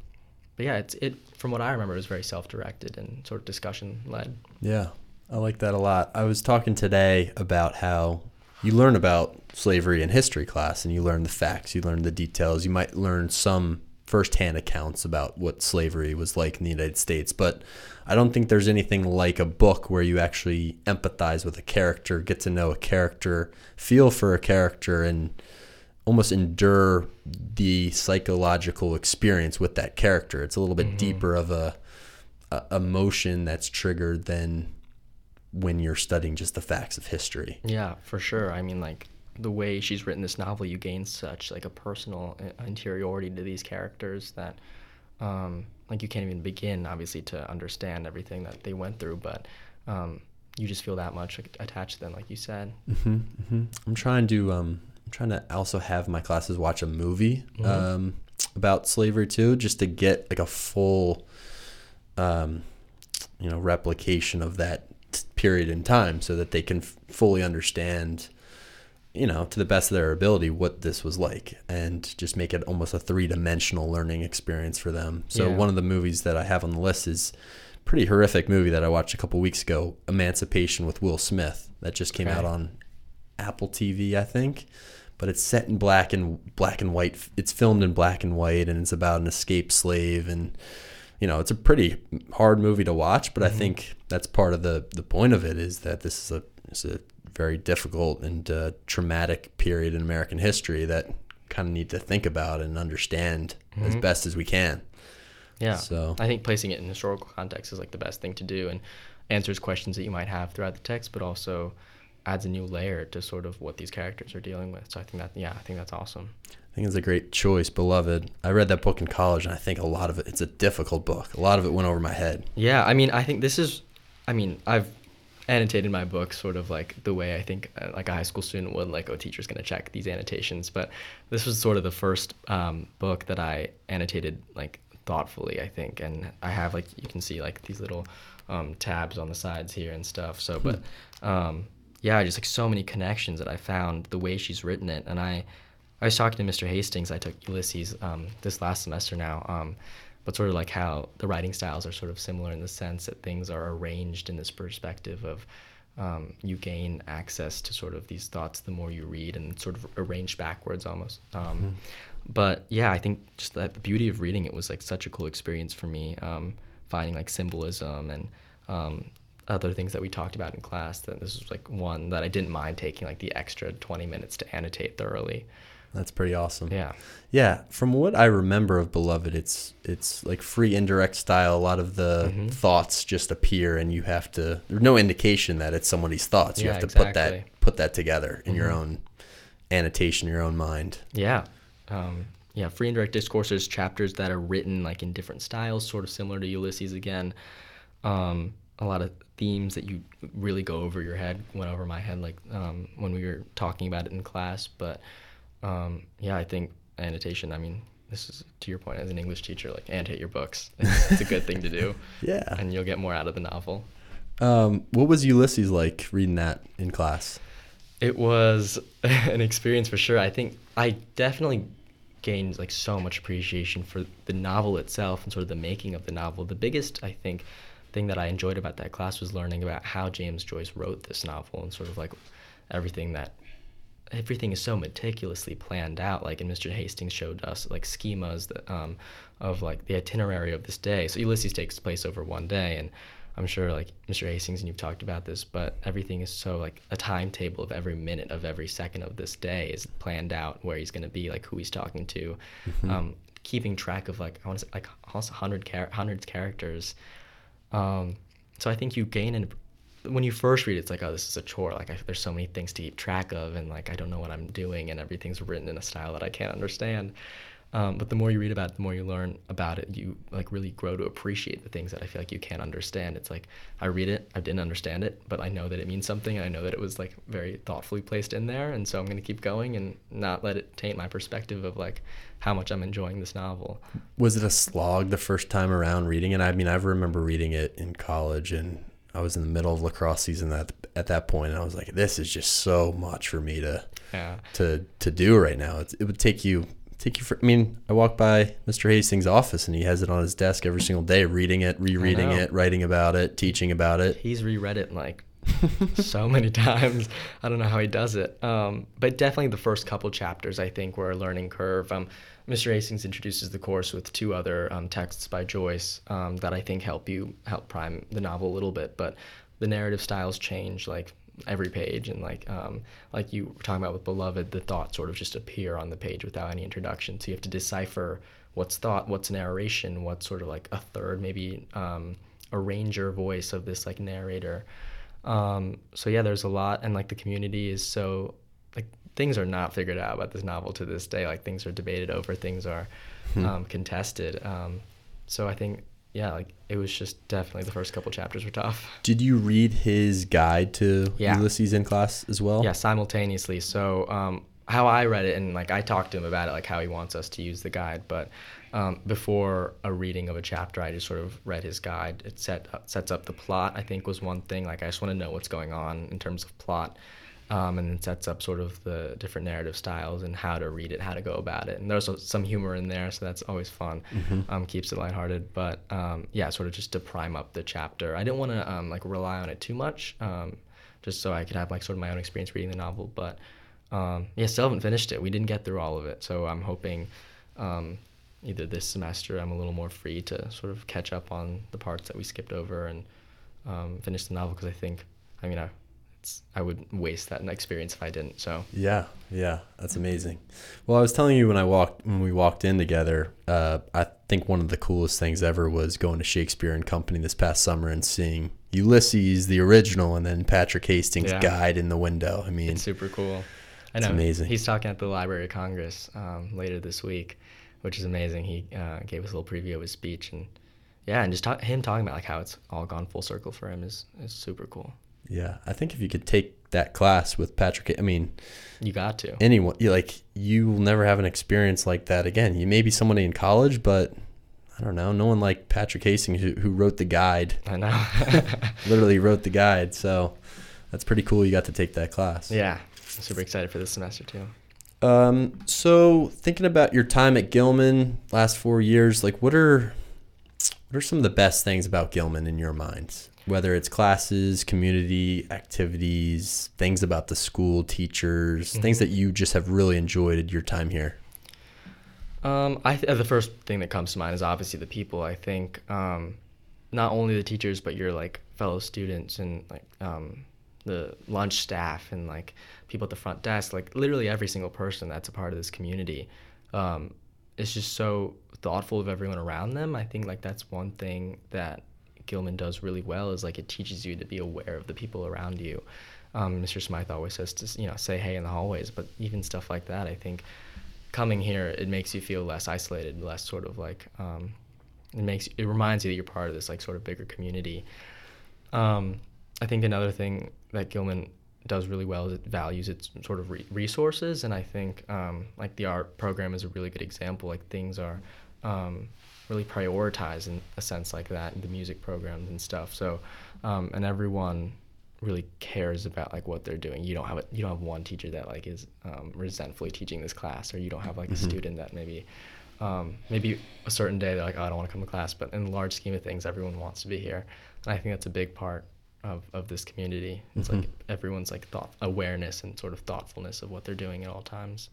but yeah, it's it from what I remember, it was very self-directed and sort of discussion-led. Yeah, I like that a lot. I was talking today about how you learn about slavery in history class, and you learn the facts, you learn the details. You might learn some firsthand accounts about what slavery was like in the United States, but I don't think there's anything like a book where you actually empathize with a character, get to know a character, feel for a character, and almost endure the psychological experience with that character. It's a little bit mm-hmm. deeper of a, a emotion that's triggered than when you're studying just the facts of history. Yeah, for sure. I mean, like the way she's written this novel, you gain such like a personal interiority to these characters that um, like you can't even begin, obviously, to understand everything that they went through, but um, you just feel that much attached to them, like you said. Mm-hmm, mm-hmm. I'm trying to... Um, I'm trying to also have my classes watch a movie mm-hmm. um, about slavery too, just to get like a full, um, you know, replication of that t- period in time, so that they can f- fully understand, you know, to the best of their ability what this was like, and just make it almost a three-dimensional learning experience for them. So yeah. One of the movies that I have on the list is a pretty horrific movie that I watched a couple weeks ago, Emancipation with Will Smith, that just came okay. out on Apple T V, I think. But it's set in black and black and white. It's filmed in black and white, and it's about an escaped slave. And, you know, it's a pretty hard movie to watch, but mm-hmm. I think that's part of the, the point of it, is that this is a, it's a very difficult and uh, traumatic period in American history that kind of need to think about and understand mm-hmm. as best as we can. Yeah. So I think placing it in historical context is like the best thing to do, and answers questions that you might have throughout the text, but also adds a new layer to sort of what these characters are dealing with. So I think that, yeah, I think that's awesome. I think it's a great choice, Beloved. I read that book in college, and I think a lot of it, it's a difficult book. A lot of it went over my head. Yeah, I mean, I think this is, I mean, I've annotated my book sort of like the way I think uh, like a high school student would, like, oh, teacher's going to check these annotations. But this was sort of the first um, book that I annotated, like, thoughtfully, I think. And I have, like, you can see, like, these little um, tabs on the sides here and stuff. So, but... Um, yeah, just like so many connections that I found the way she's written it. And I, I was talking to Mister Hastings. I took Ulysses um, this last semester now, um, but sort of like how the writing styles are sort of similar in the sense that things are arranged in this perspective of um, you gain access to sort of these thoughts the more you read, and sort of arranged backwards almost. Um, mm-hmm. But yeah, I think just that the beauty of reading it was like such a cool experience for me, um, finding like symbolism and um, other things that we talked about in class. That this was like one that I didn't mind taking like the extra twenty minutes to annotate thoroughly. That's pretty awesome. Yeah. Yeah. From what I remember of Beloved, it's, it's like free indirect style. A lot of the mm-hmm. thoughts just appear, and you have to, there's no indication that it's somebody's thoughts. You yeah, have to exactly. put that, put that together in mm-hmm. your own annotation, your own mind. Yeah. Um, yeah. Free indirect discourses, chapters that are written like in different styles, sort of similar to Ulysses again. Um, a lot of themes that you really go over your head, went over my head, like um, when we were talking about it in class. But um, yeah, I think annotation, I mean, this is to your point as an English teacher, like annotate your books. It's, it's a good thing to do. Yeah. And you'll get more out of the novel. Um, what was Ulysses like reading that in class? It was an experience for sure. I think I definitely gained like so much appreciation for the novel itself and sort of the making of the novel. The biggest, I think, thing that I enjoyed about that class was learning about how James Joyce wrote this novel, and sort of like everything that everything is so meticulously planned out. Like, and Mister Hastings showed us like schemas that, um, of like the itinerary of this day. So Ulysses takes place over one day, and I'm sure like Mister Hastings and you've talked about this, but everything is so like a timetable of every minute of every second of this day is planned out, where he's going to be, like who he's talking to, mm-hmm. um, keeping track of like I want to say like almost hundred char- hundreds characters. Um, so I think you gain, and when you first read it, it's like, oh, this is a chore. Like I, there's so many things to keep track of, and like I don't know what I'm doing, and everything's written in a style that I can't understand. Um, but the more you read about it, the more you learn about it, you like really grow to appreciate the things that I feel like you can't understand. It's like I read it, I didn't understand it, but I know that it means something, and I know that it was like very thoughtfully placed in there, and so I'm going to keep going and not let it taint my perspective of like how much I'm enjoying this novel. Was it a slog the first time around reading it? I mean, I remember reading it in college, and I was in the middle of lacrosse season at at that point, and I was like, this is just so much for me to yeah. to to do right now. It's, it would take you. Take you for, I mean, I walk by Mister Hastings' office, and he has it on his desk every single day, reading it, rereading it, writing about it, teaching about it. He's reread it like so many times. I don't know how he does it. Um, but definitely the first couple chapters, I think, were a learning curve. Um, Mister Hastings introduces the course with two other um, texts by Joyce um, that I think help you help prime the novel a little bit. But the narrative styles change, like every page, and like um like you were talking about with Beloved, the thoughts sort of just appear on the page without any introduction, so you have to decipher what's thought, what's narration, what's sort of like a third, maybe um arranger voice of this like narrator. Um so yeah, there's a lot, and like the community is so like things are not figured out about this novel to this day. Like things are debated over, things are hmm. um contested. Um so I think yeah, like it was just definitely the first couple chapters were tough. Did you read his guide to yeah. Ulysses in class as well? Yeah, simultaneously. So um, how I read it, and like I talked to him about it, like how he wants us to use the guide. But um, before a reading of a chapter, I just sort of read his guide. It set uh, sets up the plot, I think, was one thing. Like I just want to know what's going on in terms of plot. Um, and it sets up sort of the different narrative styles and how to read it, how to go about it. And there's some humor in there, so that's always fun. Mm-hmm. Um, keeps it lighthearted. But um, yeah, sort of just to prime up the chapter. I didn't want to um, like rely on it too much, um, just so I could have like sort of my own experience reading the novel. But um, yeah, still haven't finished it. We didn't get through all of it. So I'm hoping um, either this semester I'm a little more free to sort of catch up on the parts that we skipped over and um, finish the novel, because I think, I mean, I I would waste that experience if I didn't. So yeah, yeah, that's amazing. Well, I was telling you when I walked when we walked in together, uh, I think one of the coolest things ever was going to Shakespeare and Company this past summer and seeing Ulysses, the original, and then Patrick Hastings' yeah. guide in the window. I mean, it's super cool. I know. It's amazing. He's talking at the Library of Congress um, later this week, which is amazing. He uh, gave us a little preview of his speech, and yeah, and just talk, him talking about like how it's all gone full circle for him is is super cool. Yeah, I think if you could take that class with Patrick, I mean, you got to anyone. You like you will never have an experience like that again. You may be somebody in college, but I don't know, no one like Patrick Hastings who, who wrote the guide. I know, literally wrote the guide. So that's pretty cool. You got to take that class. Yeah, I'm super excited for this semester too. Um, so thinking about your time at Gilman, last four years, like what are what are some of the best things about Gilman in your mind? Whether it's classes, community activities, things about the school, teachers, mm-hmm. things that you just have really enjoyed your time here. Um, I th- the first thing that comes to mind is obviously the people. I think um, not only the teachers, but your like fellow students and like um, the lunch staff and like people at the front desk. Like literally every single person that's a part of this community. Um, it's just so thoughtful of everyone around them. I think like that's one thing that Gilman does really well is like it teaches you to be aware of the people around you. Um, Mister Smythe always says to, you know, say hey in the hallways, but even stuff like that, I think coming here, it makes you feel less isolated, less sort of like, um, it makes, it reminds you that you're part of this like sort of bigger community. Um, I think another thing that Gilman does really well is it values its sort of re- resources. And I think um, like the art program is a really good example. Like things are, um, really prioritize in a sense like that, the music programs and stuff. So, um, and everyone really cares about like what they're doing. You don't have a, you don't have one teacher that like is um, resentfully teaching this class, or you don't have like a mm-hmm. student that maybe, um, maybe a certain day they're like, oh, I don't want to come to class. But in the large scheme of things, everyone wants to be here. And I think that's a big part of, of this community. It's mm-hmm. like everyone's like thought awareness and sort of thoughtfulness of what they're doing at all times.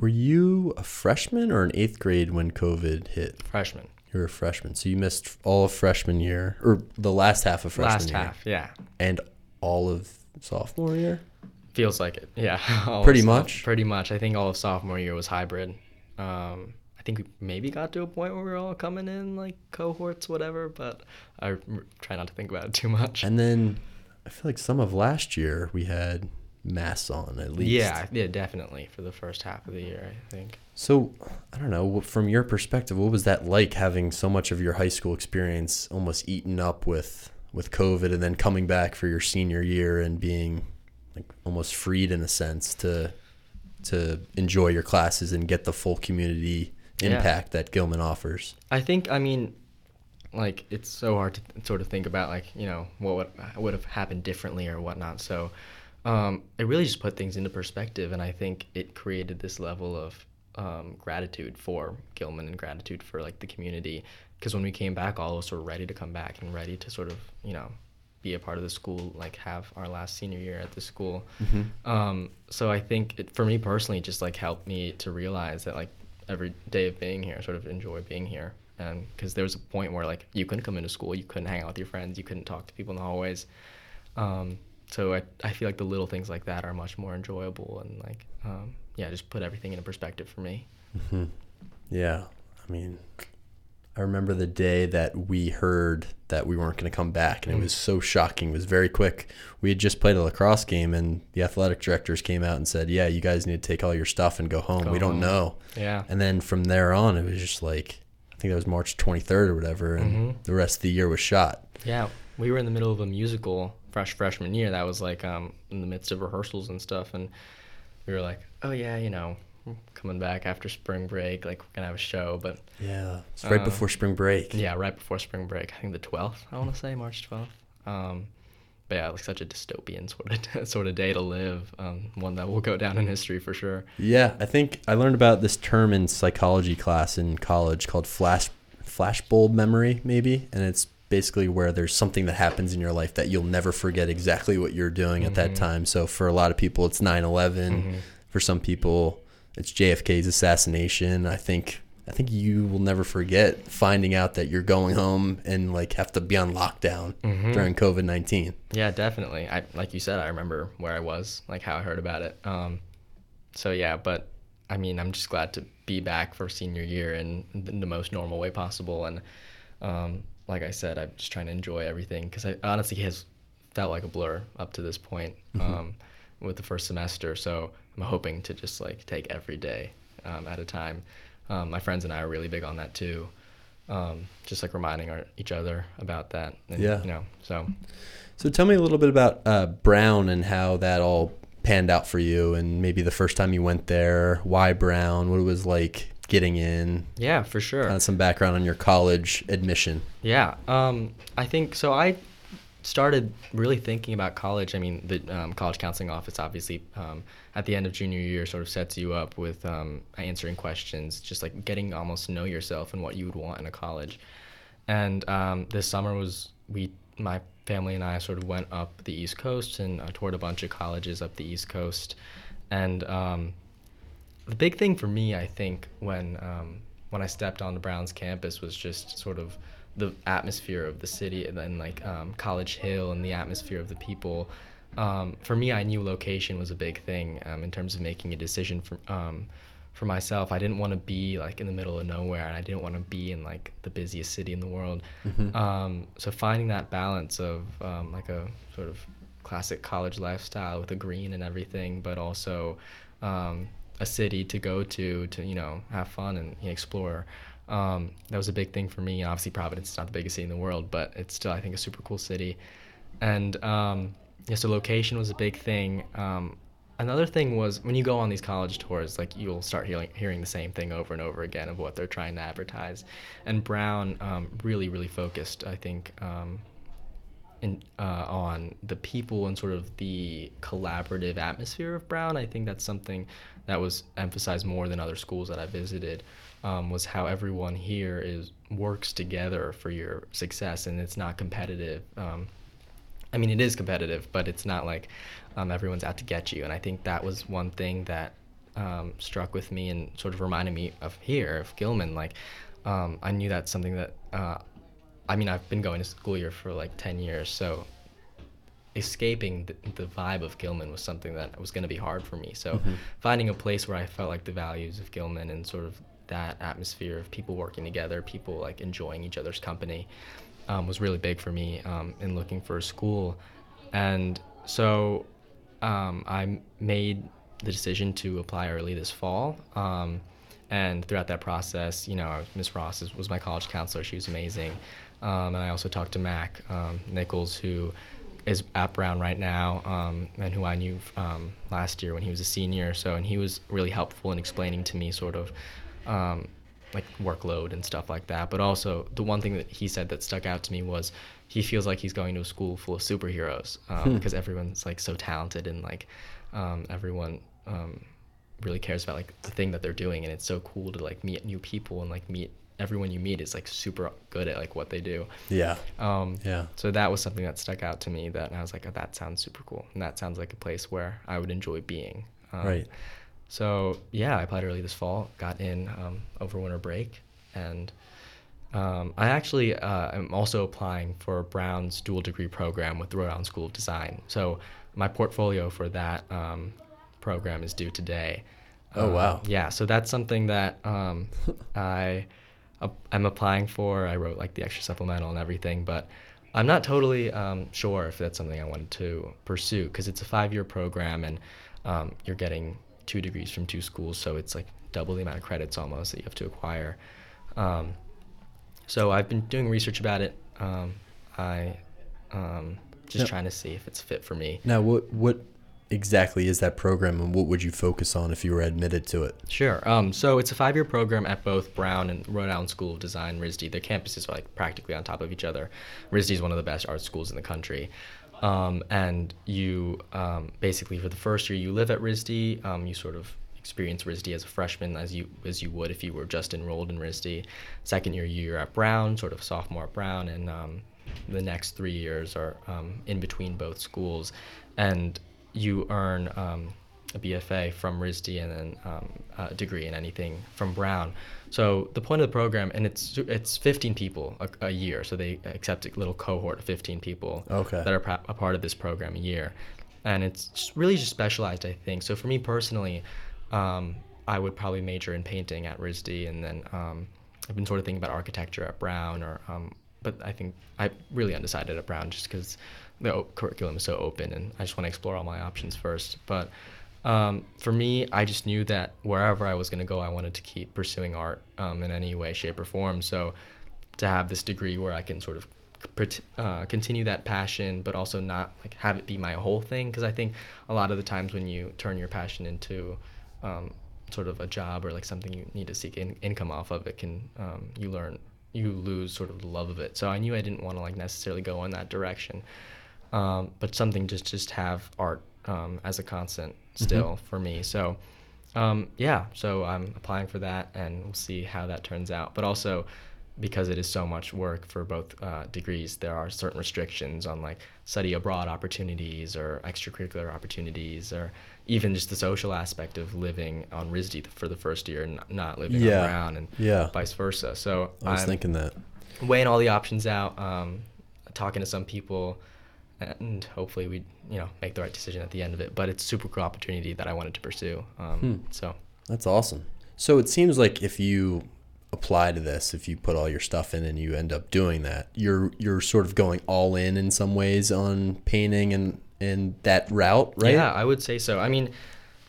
Were you a freshman or an eighth grade when COVID hit? Freshman. You were a freshman. So you missed all of freshman year, or the last half of freshman last year. Last half, yeah. And all of sophomore year? Feels like it, yeah. Pretty much? Pretty much. I think all of sophomore year was hybrid. Um, I think we maybe got to a point where we were all coming in, like cohorts, whatever, but I try not to think about it too much. And then I feel like some of last year we had masks on at least. Yeah, yeah, definitely for the first half of the year, I think. So, I don't know, from your perspective, what was that like having so much of your high school experience almost eaten up with, with COVID and then coming back for your senior year and being like almost freed in a sense to to enjoy your classes and get the full community impact yeah. that Gilman offers? I think, I mean, like it's so hard to th- sort of think about like, you know, what would, would have happened differently or whatnot. So, Um, it really just put things into perspective, and I think it created this level of um, gratitude for Gilman and gratitude for like the community, because when we came back, all of us were ready to come back and ready to sort of, you know, be a part of the school, like have our last senior year at the school. Mm-hmm. Um, so I think it, for me personally, just like helped me to realize that like every day of being here, sort of enjoy being here. And because there was a point where like you couldn't come into school, you couldn't hang out with your friends, you couldn't talk to people in the hallways. Um, So I I feel like the little things like that are much more enjoyable and like, um, yeah, just put everything into perspective for me. Mm-hmm. Yeah. I mean, I remember the day that we heard that we weren't going to come back, and it was so shocking. It was very quick. We had just played a lacrosse game, and the athletic directors came out and said, yeah, you guys need to take all your stuff and go home. Go we don't home. know. Yeah. And then from there on, it was just like, I think that was March twenty-third or whatever, and mm-hmm. the rest of the year was shot. Yeah. We were in the middle of a musical fresh freshman year that was like um, in the midst of rehearsals and stuff, and we were like, oh yeah, you know, coming back after spring break, like we're gonna have a show, but yeah, it's right um, before spring break. Yeah, right before spring break. I think the twelfth. I want to say March twelfth. Um, but yeah, like such a dystopian sort of sort of day to live. Um, one that will go down in history for sure. Yeah, I think I learned about this term in psychology class in college called flash flashbulb memory, maybe, and it's basically where there's something that happens in your life that you'll never forget exactly what you're doing mm-hmm. at that time. So for a lot of people, it's nine eleven. Mm-hmm. For some people, it's J F K's assassination. I think I think you will never forget finding out that you're going home and like have to be on lockdown mm-hmm. during COVID nineteen. Yeah, definitely. I like you said, I remember where I was, like how I heard about it. Um, so yeah, but I mean, I'm just glad to be back for senior year in the most normal way possible. And um, like I said, I'm just trying to enjoy everything because I honestly has felt like a blur up to this point um, mm-hmm. with the first semester. So I'm hoping to just like take every day um, at a time. Um, my friends and I are really big on that too. Um, just like reminding our, each other about that. And, yeah. You know, so. So tell me a little bit about uh, Brown and how that all panned out for you and maybe the first time you went there, why Brown, what it was like getting in. Yeah, for sure. Kind of some background on your college admission. Yeah. Um, I think, so I started really thinking about college. I mean, the um, college counseling office, obviously, um, at the end of junior year sort of sets you up with um, answering questions, just like getting almost to know yourself and what you would want in a college. And um, this summer was, we, my family and I sort of went up the East Coast and uh, toured a bunch of colleges up the East Coast. And um, the big thing for me, I think, when um, when I stepped onto Brown's campus was just sort of the atmosphere of the city and then like um, College Hill and the atmosphere of the people. Um, for me, I knew location was a big thing um, in terms of making a decision for um, for myself. I didn't want to be like in the middle of nowhere, and I didn't want to be in like the busiest city in the world. Mm-hmm. Um, so finding that balance of um, like a sort of classic college lifestyle with a green and everything, but also um, a city to go to, to, you know, have fun and you know, explore. Um, that was a big thing for me. Obviously, Providence is not the biggest city in the world, but it's still, I think, a super cool city. And um, yeah, so location was a big thing. Um, another thing was when you go on these college tours, like you'll start hearing, hearing the same thing over and over again of what they're trying to advertise. And Brown um, really, really focused, I think, um, in, uh, on the people and sort of the collaborative atmosphere of Brown. I think that's something that was emphasized more than other schools that I visited. Um, was how everyone here is works together for your success, and it's not competitive. Um, I mean, it is competitive, but it's not like um, everyone's out to get you. And I think that was one thing that um, struck with me and sort of reminded me of here, of Gilman. Like, um, I knew that's something that, uh, I mean, I've been going to school here for like ten years, so escaping the, the vibe of Gilman was something that was going to be hard for me. So mm-hmm. finding a place where I felt like the values of Gilman and sort of that atmosphere of people working together, people like enjoying each other's company um, was really big for me um, in looking for a school. And so um, I made the decision to apply early this fall. Um, and throughout that process, you know, Miz Ross is, was my college counselor. She was amazing. Um, and I also talked to Mac um, Nichols, who is at Brown right now um, and who I knew um, last year when he was a senior. So, and he was really helpful in explaining to me sort of Um, like workload and stuff like that. But also the one thing that he said that stuck out to me was he feels like he's going to a school full of superheroes um, hmm. because everyone's like so talented and like um, everyone um, really cares about like the thing that they're doing. And it's so cool to like meet new people and like meet everyone you meet is like super good at like what they do. Yeah. Um, yeah. So that was something that stuck out to me that I was like, oh, that sounds super cool. And that sounds like a place where I would enjoy being. Um, right. So, yeah, I applied early this fall, got in um, over winter break, and um, I actually uh, am also applying for Brown's dual degree program with the Rhode Island School of Design. So my portfolio for that um, program is due today. Oh, wow. Uh, yeah, so that's something that um, I, uh, I'm applying for. I wrote, like, the extra supplemental and everything, but I'm not totally um, sure if that's something I wanted to pursue because it's a five-year program, and um, you're getting two degrees from two schools, so it's like double the amount of credits almost that you have to acquire. Um, so I've been doing research about it. Um, I um, just now, trying to see if it's fit for me. Now, what what exactly is that program, and what would you focus on if you were admitted to it? Sure. Um, so it's a five-year program at both Brown and Rhode Island School of Design, R I S D. Their campuses are like practically on top of each other. R I S D is one of the best art schools in the country. Um, and you um, basically for the first year you live at R I S D, um, you sort of experience R I S D as a freshman as you as you would if you were just enrolled in R I S D. Second year you're at Brown, sort of sophomore at Brown, and um, the next three years are um, in between both schools, and you earn um, a B F A from R I S D and then um, a degree in anything from Brown. So the point of the program, and it's it's fifteen people a, a year, so they accept a little cohort of fifteen people okay. that are pa- a part of this program a year. And it's just really just specialized, I think. So for me personally, um, I would probably major in painting at R I S D, and then um, I've been sort of thinking about architecture at Brown, or um, but I think I'm really undecided at Brown just because the o- curriculum is so open, and I just want to explore all my options first. But um, for me, I just knew that wherever I was going to go, I wanted to keep pursuing art um, in any way, shape, or form. So to have this degree where I can sort of Uh, continue that passion, but also not like have it be my whole thing, because I think a lot of the times when you turn your passion into um, sort of a job or like something you need to seek in- income off of, it can um, you learn you lose sort of the love of it. So I knew I didn't want to like necessarily go in that direction, um, but something just just have art um, as a constant still mm-hmm. for me. So um, yeah, so I'm applying for that, and we'll see how that turns out. But also, because it is so much work for both uh, degrees, there are certain restrictions on like study abroad opportunities or extracurricular opportunities, or even just the social aspect of living on R I S D for the first year and not living yeah. on Brown, and yeah. vice versa. So I was I'm thinking that. weighing all the options out, um, talking to some people, and hopefully we you know make the right decision at the end of it. But it's a super cool opportunity that I wanted to pursue. Um, hmm. So that's awesome. So it seems like if you apply to this, if you put all your stuff in and you end up doing that, you're you're sort of going all in in some ways on painting and and that route, right? Yeah, I would say so. I mean,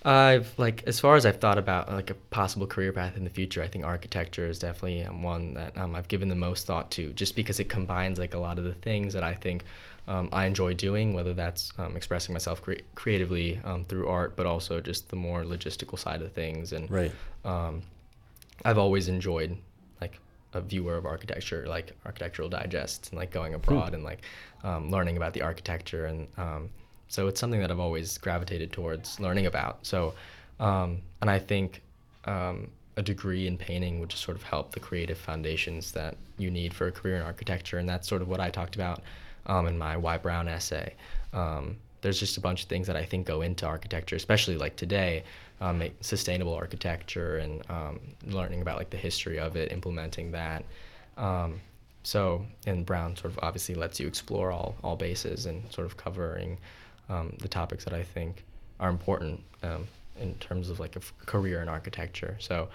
I've like as far as I've thought about like a possible career path in the future, I think architecture is definitely one that um, I've given the most thought to, just because it combines like a lot of the things that I think um, I enjoy doing, whether that's um, expressing myself cre- creatively um, through art, but also just the more logistical side of things. And right. um I've always enjoyed like a viewer of architecture, like Architectural Digest, and like going abroad mm. and like um, learning about the architecture, and um, so it's something that I've always gravitated towards learning about. So, um, and I think um, a degree in painting would just sort of help the creative foundations that you need for a career in architecture, and that's sort of what I talked about um, in my Why Brown essay. Um, there's just a bunch of things that I think go into architecture, especially like today. Um, sustainable architecture and um, learning about like the history of it, implementing that. Um, so, and Brown sort of obviously lets you explore all all bases and sort of covering um, the topics that I think are important um, in terms of like a f- career in architecture. So,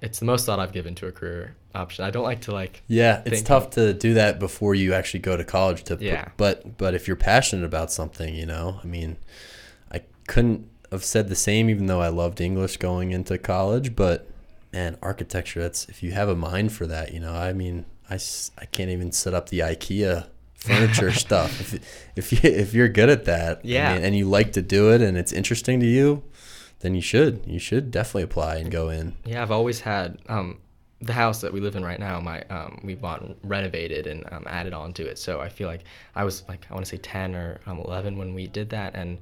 it's the most thought I've given to a career option. I don't like to like. Yeah, it's tough of, to do that before you actually go to college. To yeah. P- but but if you're passionate about something, you know, I mean, I couldn't. I've said the same, even though I loved English going into college, but man, architecture, that's, if you have a mind for that, you know, I mean, I, I can't even set up the IKEA furniture stuff. If if, you, if you're good at that yeah. I mean, and you like to do it and it's interesting to you, then you should, you should definitely apply and go in. Yeah. I've always had, um, the house that we live in right now, my, um, we bought and renovated and, um, added on to it. So I feel like I was like, I want to say ten or um, eleven when we did that. And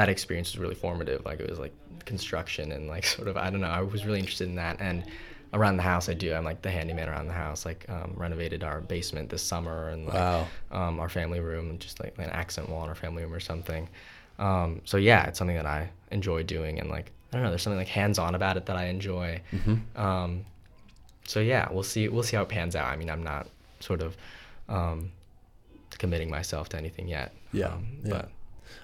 that experience was really formative. Like it was like construction and like sort of, I don't know, I was really interested in that. And around the house I do, I'm like the handyman around the house, like um, renovated our basement this summer and like wow. um, our family room, and just like an accent wall in our family room or something. Um, so yeah, it's something that I enjoy doing. And like, I don't know, there's something like hands-on about it that I enjoy. Mm-hmm. Um, so yeah, we'll see, we'll see how it pans out. I mean, I'm not sort of um, committing myself to anything yet. Yeah, um, yeah. But,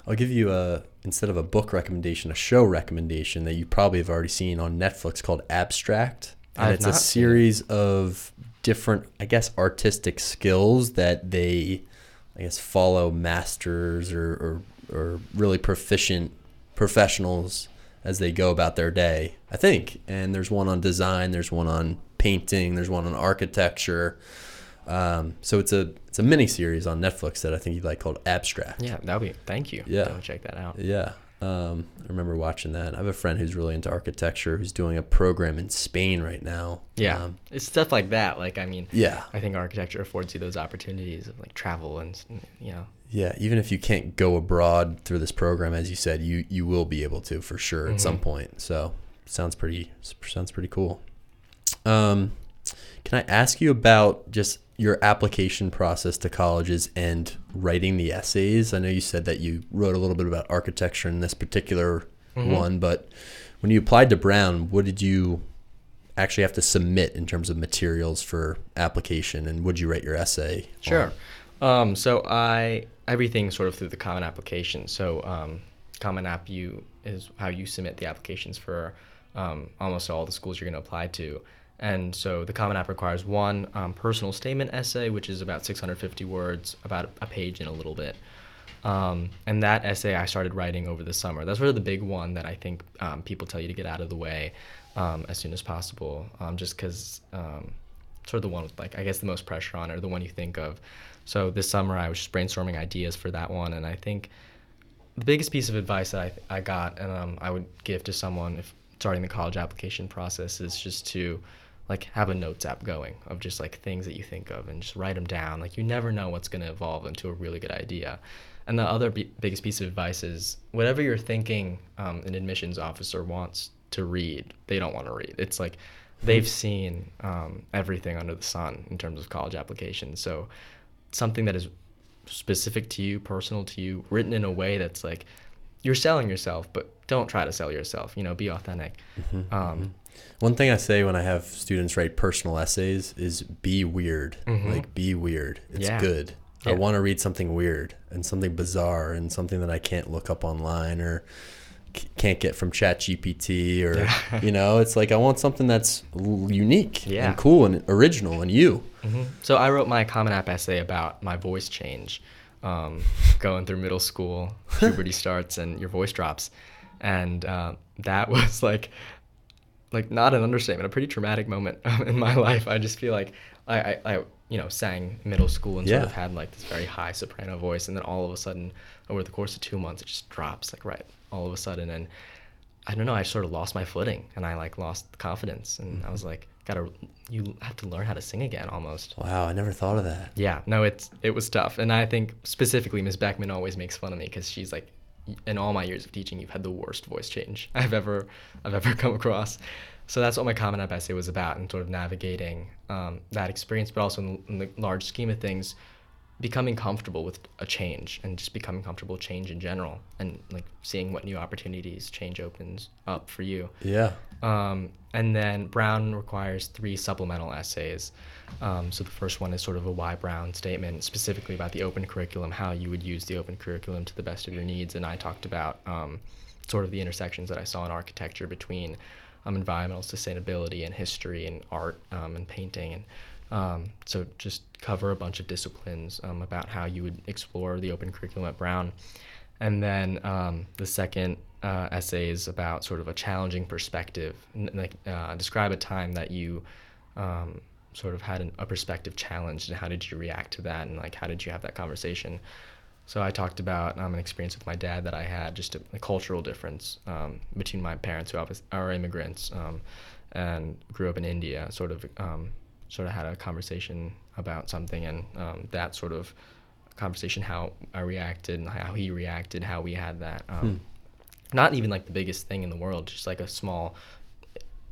I'll give you a, instead of a book recommendation, a show recommendation that you probably have already seen on Netflix called Abstract. And it's a series of different, I guess, artistic skills that they, I guess, follow masters or, or, or really proficient professionals as they go about their day, I think. And there's one on design, there's one on painting, there's one on architecture. Um, so it's a it's a mini series on Netflix that I think you'd like called Abstract. Yeah, that'll be thank you. Yeah, I'll check that out. Yeah, um, I remember watching that. I have a friend who's really into architecture who's doing a program in Spain right now. Yeah, um, it's stuff like that. Like I mean, yeah, I think architecture affords you those opportunities of like travel and you know. Yeah, even if you can't go abroad through this program, as you said, you you will be able to for sure mm-hmm. at some point. So sounds pretty sounds pretty cool. Um, can I ask you about just your application process to colleges and writing the essays? I know you said that you wrote a little bit about architecture in this particular mm-hmm. one, but when you applied to Brown, what did you actually have to submit in terms of materials for application, and would you write your essay? Sure. Um, so I everything sort of through the Common Application. So um, Common App you is how you submit the applications for um, almost all the schools you're going to apply to. And so the Common App requires one um, personal statement essay, which is about six hundred fifty words, about a page and a little bit. Um, and that essay I started writing over the summer. That's really the big one that I think um, people tell you to get out of the way um, as soon as possible, um, just because um, sort of the one with, like, I guess the most pressure on, or the one you think of. So this summer I was just brainstorming ideas for that one, and I think the biggest piece of advice that I, th- I got and um, I would give to someone if starting the college application process is just to like have a notes app going of just like things that you think of and just write them down. Like you never know what's going to evolve into a really good idea. And the other b- biggest piece of advice is whatever you're thinking um, an admissions officer wants to read, they don't want to read. It's like they've seen um, everything under the sun in terms of college applications. So something that is specific to you, personal to you, written in a way that's like you're selling yourself, but don't try to sell yourself, you know, be authentic. Mm-hmm. Um, One thing I say when I have students write personal essays is be weird. Mm-hmm. Like, be weird. It's yeah. good. Yeah. I want to read something weird and something bizarre and something that I can't look up online or c- can't get from Chat G P T or, yeah. you know, it's like I want something that's unique yeah. and cool and original and you. Mm-hmm. So I wrote my Common App essay about my voice change, um, going through middle school, puberty starts and your voice drops. And uh, that was like... like not an understatement, a pretty traumatic moment in my life. I just feel like I, I, I you know, sang middle school and yeah. sort of had like this very high soprano voice. And then all of a sudden, over the course of two months, it just drops like right all of a sudden. And I don't know, I sort of lost my footing and I like lost confidence. And mm-hmm. I was like, gotta, you have to learn how to sing again almost. Wow, I never thought of that. Yeah, no, it's it was tough. And I think specifically Miz Beckman always makes fun of me because she's like, in all my years of teaching, you've had the worst voice change I've ever I've ever come across. So that's what my Common App essay was about, and sort of navigating um, that experience, but also in, in the large scheme of things, becoming comfortable with a change and just becoming comfortable with change in general, and like seeing what new opportunities change opens up for you. Yeah. Um, and then Brown requires three supplemental essays. Um, so the first one is sort of a why Brown statement, specifically about the open curriculum, how you would use the open curriculum to the best of your needs. And I talked about um, sort of the intersections that I saw in architecture between um, environmental sustainability and history and art um, and painting. And um, so just cover a bunch of disciplines um, about how you would explore the open curriculum at Brown. And then um, the second uh, essay is about sort of a challenging perspective. N- like uh, describe a time that you um, sort of had an, a perspective challenge, and how did you react to that, and like how did you have that conversation? So I talked about um, an experience with my dad that I had, just a, a cultural difference um, between my parents, who are immigrants um, and grew up in India. Sort of um, sort of had a conversation about something, and um, that sort of conversation, how I reacted and how he reacted, how we had that. Um, hmm. Not even like the biggest thing in the world, just like a small,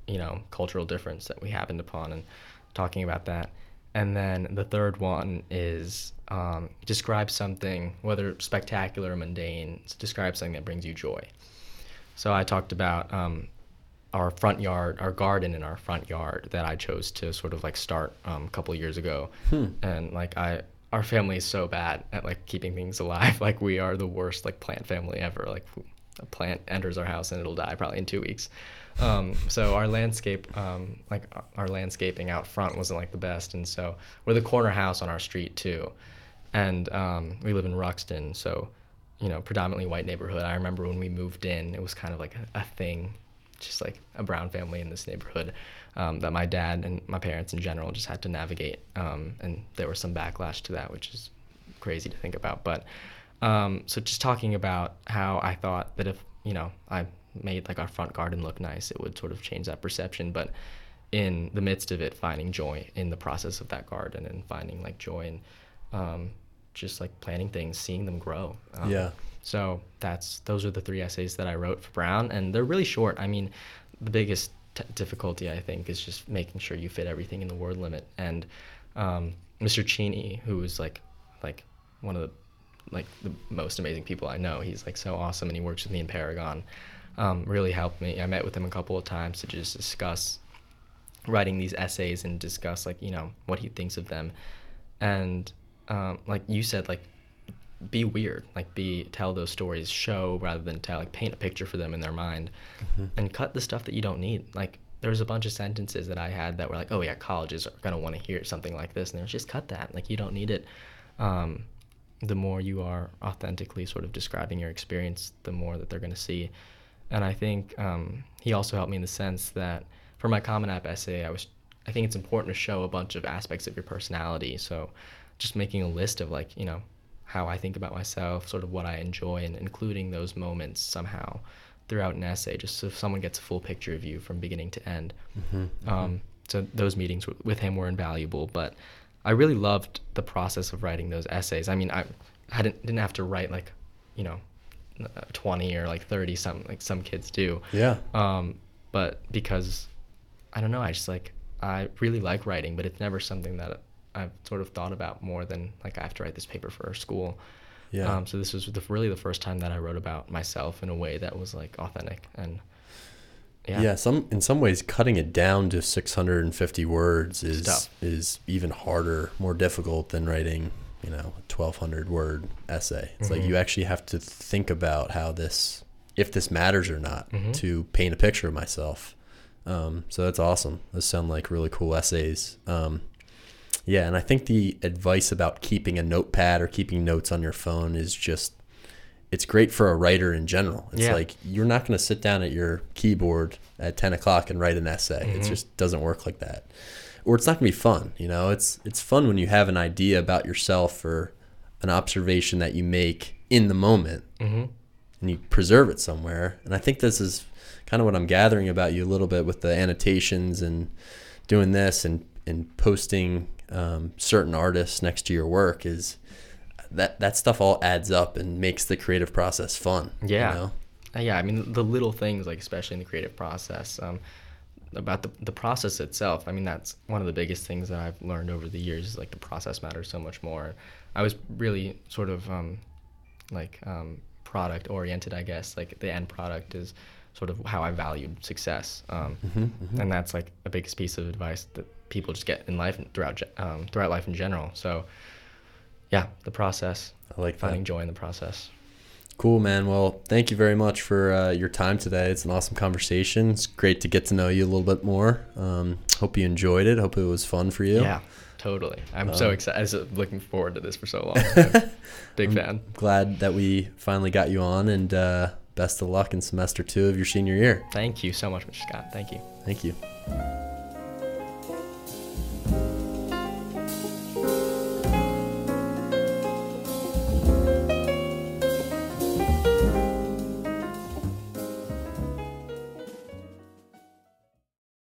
you know, cultural difference that we happened upon, and talking about that. And then the third one is um, describe something, whether spectacular or mundane, describe something that brings you joy. So I talked about um, our front yard, our garden in our front yard that I chose to sort of like start um, a couple of years ago. Hmm. And like I, our family is so bad at like keeping things alive. Like we are the worst like plant family ever. Like a plant enters our house and it'll die probably in two weeks. Um, so our landscape, um, like our landscaping out front wasn't like the best. And so we're the corner house on our street too. And um, we live in Ruxton. So, you know, predominantly white neighborhood. I remember when we moved in, it was kind of like a, a thing, just like a brown family in this neighborhood um, that my dad and my parents in general just had to navigate. Um, and there was some backlash to that, which is crazy to think about. But um, so just talking about how I thought that if, you know, I made like our front garden look nice, it would sort of change that perception. But in the midst of it, finding joy in the process of that garden, and finding like joy in um, just like planting things, seeing them grow. Um, yeah. So that's those are the three essays that I wrote for Brown, and they're really short. I mean, the biggest t- difficulty, I think, is just making sure you fit everything in the word limit. And um, Mister Cheney, who is like like one of the like the most amazing people I know, he's like so awesome, and he works with me in Paragon. um, really helped me. I met with him a couple of times to just discuss writing these essays and discuss, like, you know, what he thinks of them. And um, like you said, like, be weird, like be tell those stories, show rather than tell, like paint a picture for them in their mind, mm-hmm. and cut the stuff that you don't need. Like there's a bunch of sentences that I had that were like, oh yeah, colleges are going to want to hear something like this, and they're just cut that, like you don't need it. Um, the more you are authentically sort of describing your experience, the more that they're going to see. And I think um, he also helped me in the sense that for my Common App essay, I was I think it's important to show a bunch of aspects of your personality. So just making a list of, like, you know, how I think about myself, sort of what I enjoy, and including those moments somehow throughout an essay, just so someone gets a full picture of you from beginning to end. Mm-hmm, mm-hmm. Um, so those meetings w- with him were invaluable, but I really loved the process of writing those essays. I mean, I hadn't didn't have to write like, you know, twenty or like thirty, some like some kids do. Yeah. Um, but because I don't know, I just like I really like writing, but it's never something that I've sort of thought about more than like I have to write this paper for school. Yeah. Um, so this was the, really the first time that I wrote about myself in a way that was like authentic and yeah. Yeah. Some in some ways, cutting it down to six hundred fifty words is Stuff. is even harder, more difficult than writing, you know, a twelve hundred word essay. It's mm-hmm. like you actually have to think about how this, if this matters or not, mm-hmm. to paint a picture of myself. Um, so that's awesome. Those sound like really cool essays. Um, Yeah, and I think the advice about keeping a notepad or keeping notes on your phone is just, it's great for a writer in general. It's yeah. like, you're not going to sit down at your keyboard at ten o'clock and write an essay. Mm-hmm. It just doesn't work like that. Or it's not going to be fun, you know? It's it's fun when you have an idea about yourself or an observation that you make in the moment, mm-hmm. and you preserve it somewhere. And I think this is kind of what I'm gathering about you a little bit with the annotations and doing this and, and posting Um, certain artists next to your work, is that that stuff all adds up and makes the creative process fun. Yeah, you know? uh, yeah. I mean, the little things, like especially in the creative process, um, about the the process itself. I mean, that's one of the biggest things that I've learned over the years is like the process matters so much more. I was really sort of um, like um, product oriented, I guess. Like the end product is sort of how I valued success, um, mm-hmm, mm-hmm. and that's like a biggest piece of advice that people just get in life throughout um, throughout life in general. So yeah, the process. I like finding joy in the process. Cool, man. Well, thank you very much for uh, your time today. It's an awesome conversation. It's great to get to know you a little bit more. Um, hope you enjoyed it. Hope it was fun for you. Yeah, totally. I'm um, so excited. I was looking forward to this for so long. Big I'm fan. Glad that we finally got you on, and uh, best of luck in semester two of your senior year. Thank you so much, Mister Scott. Thank you. Thank you.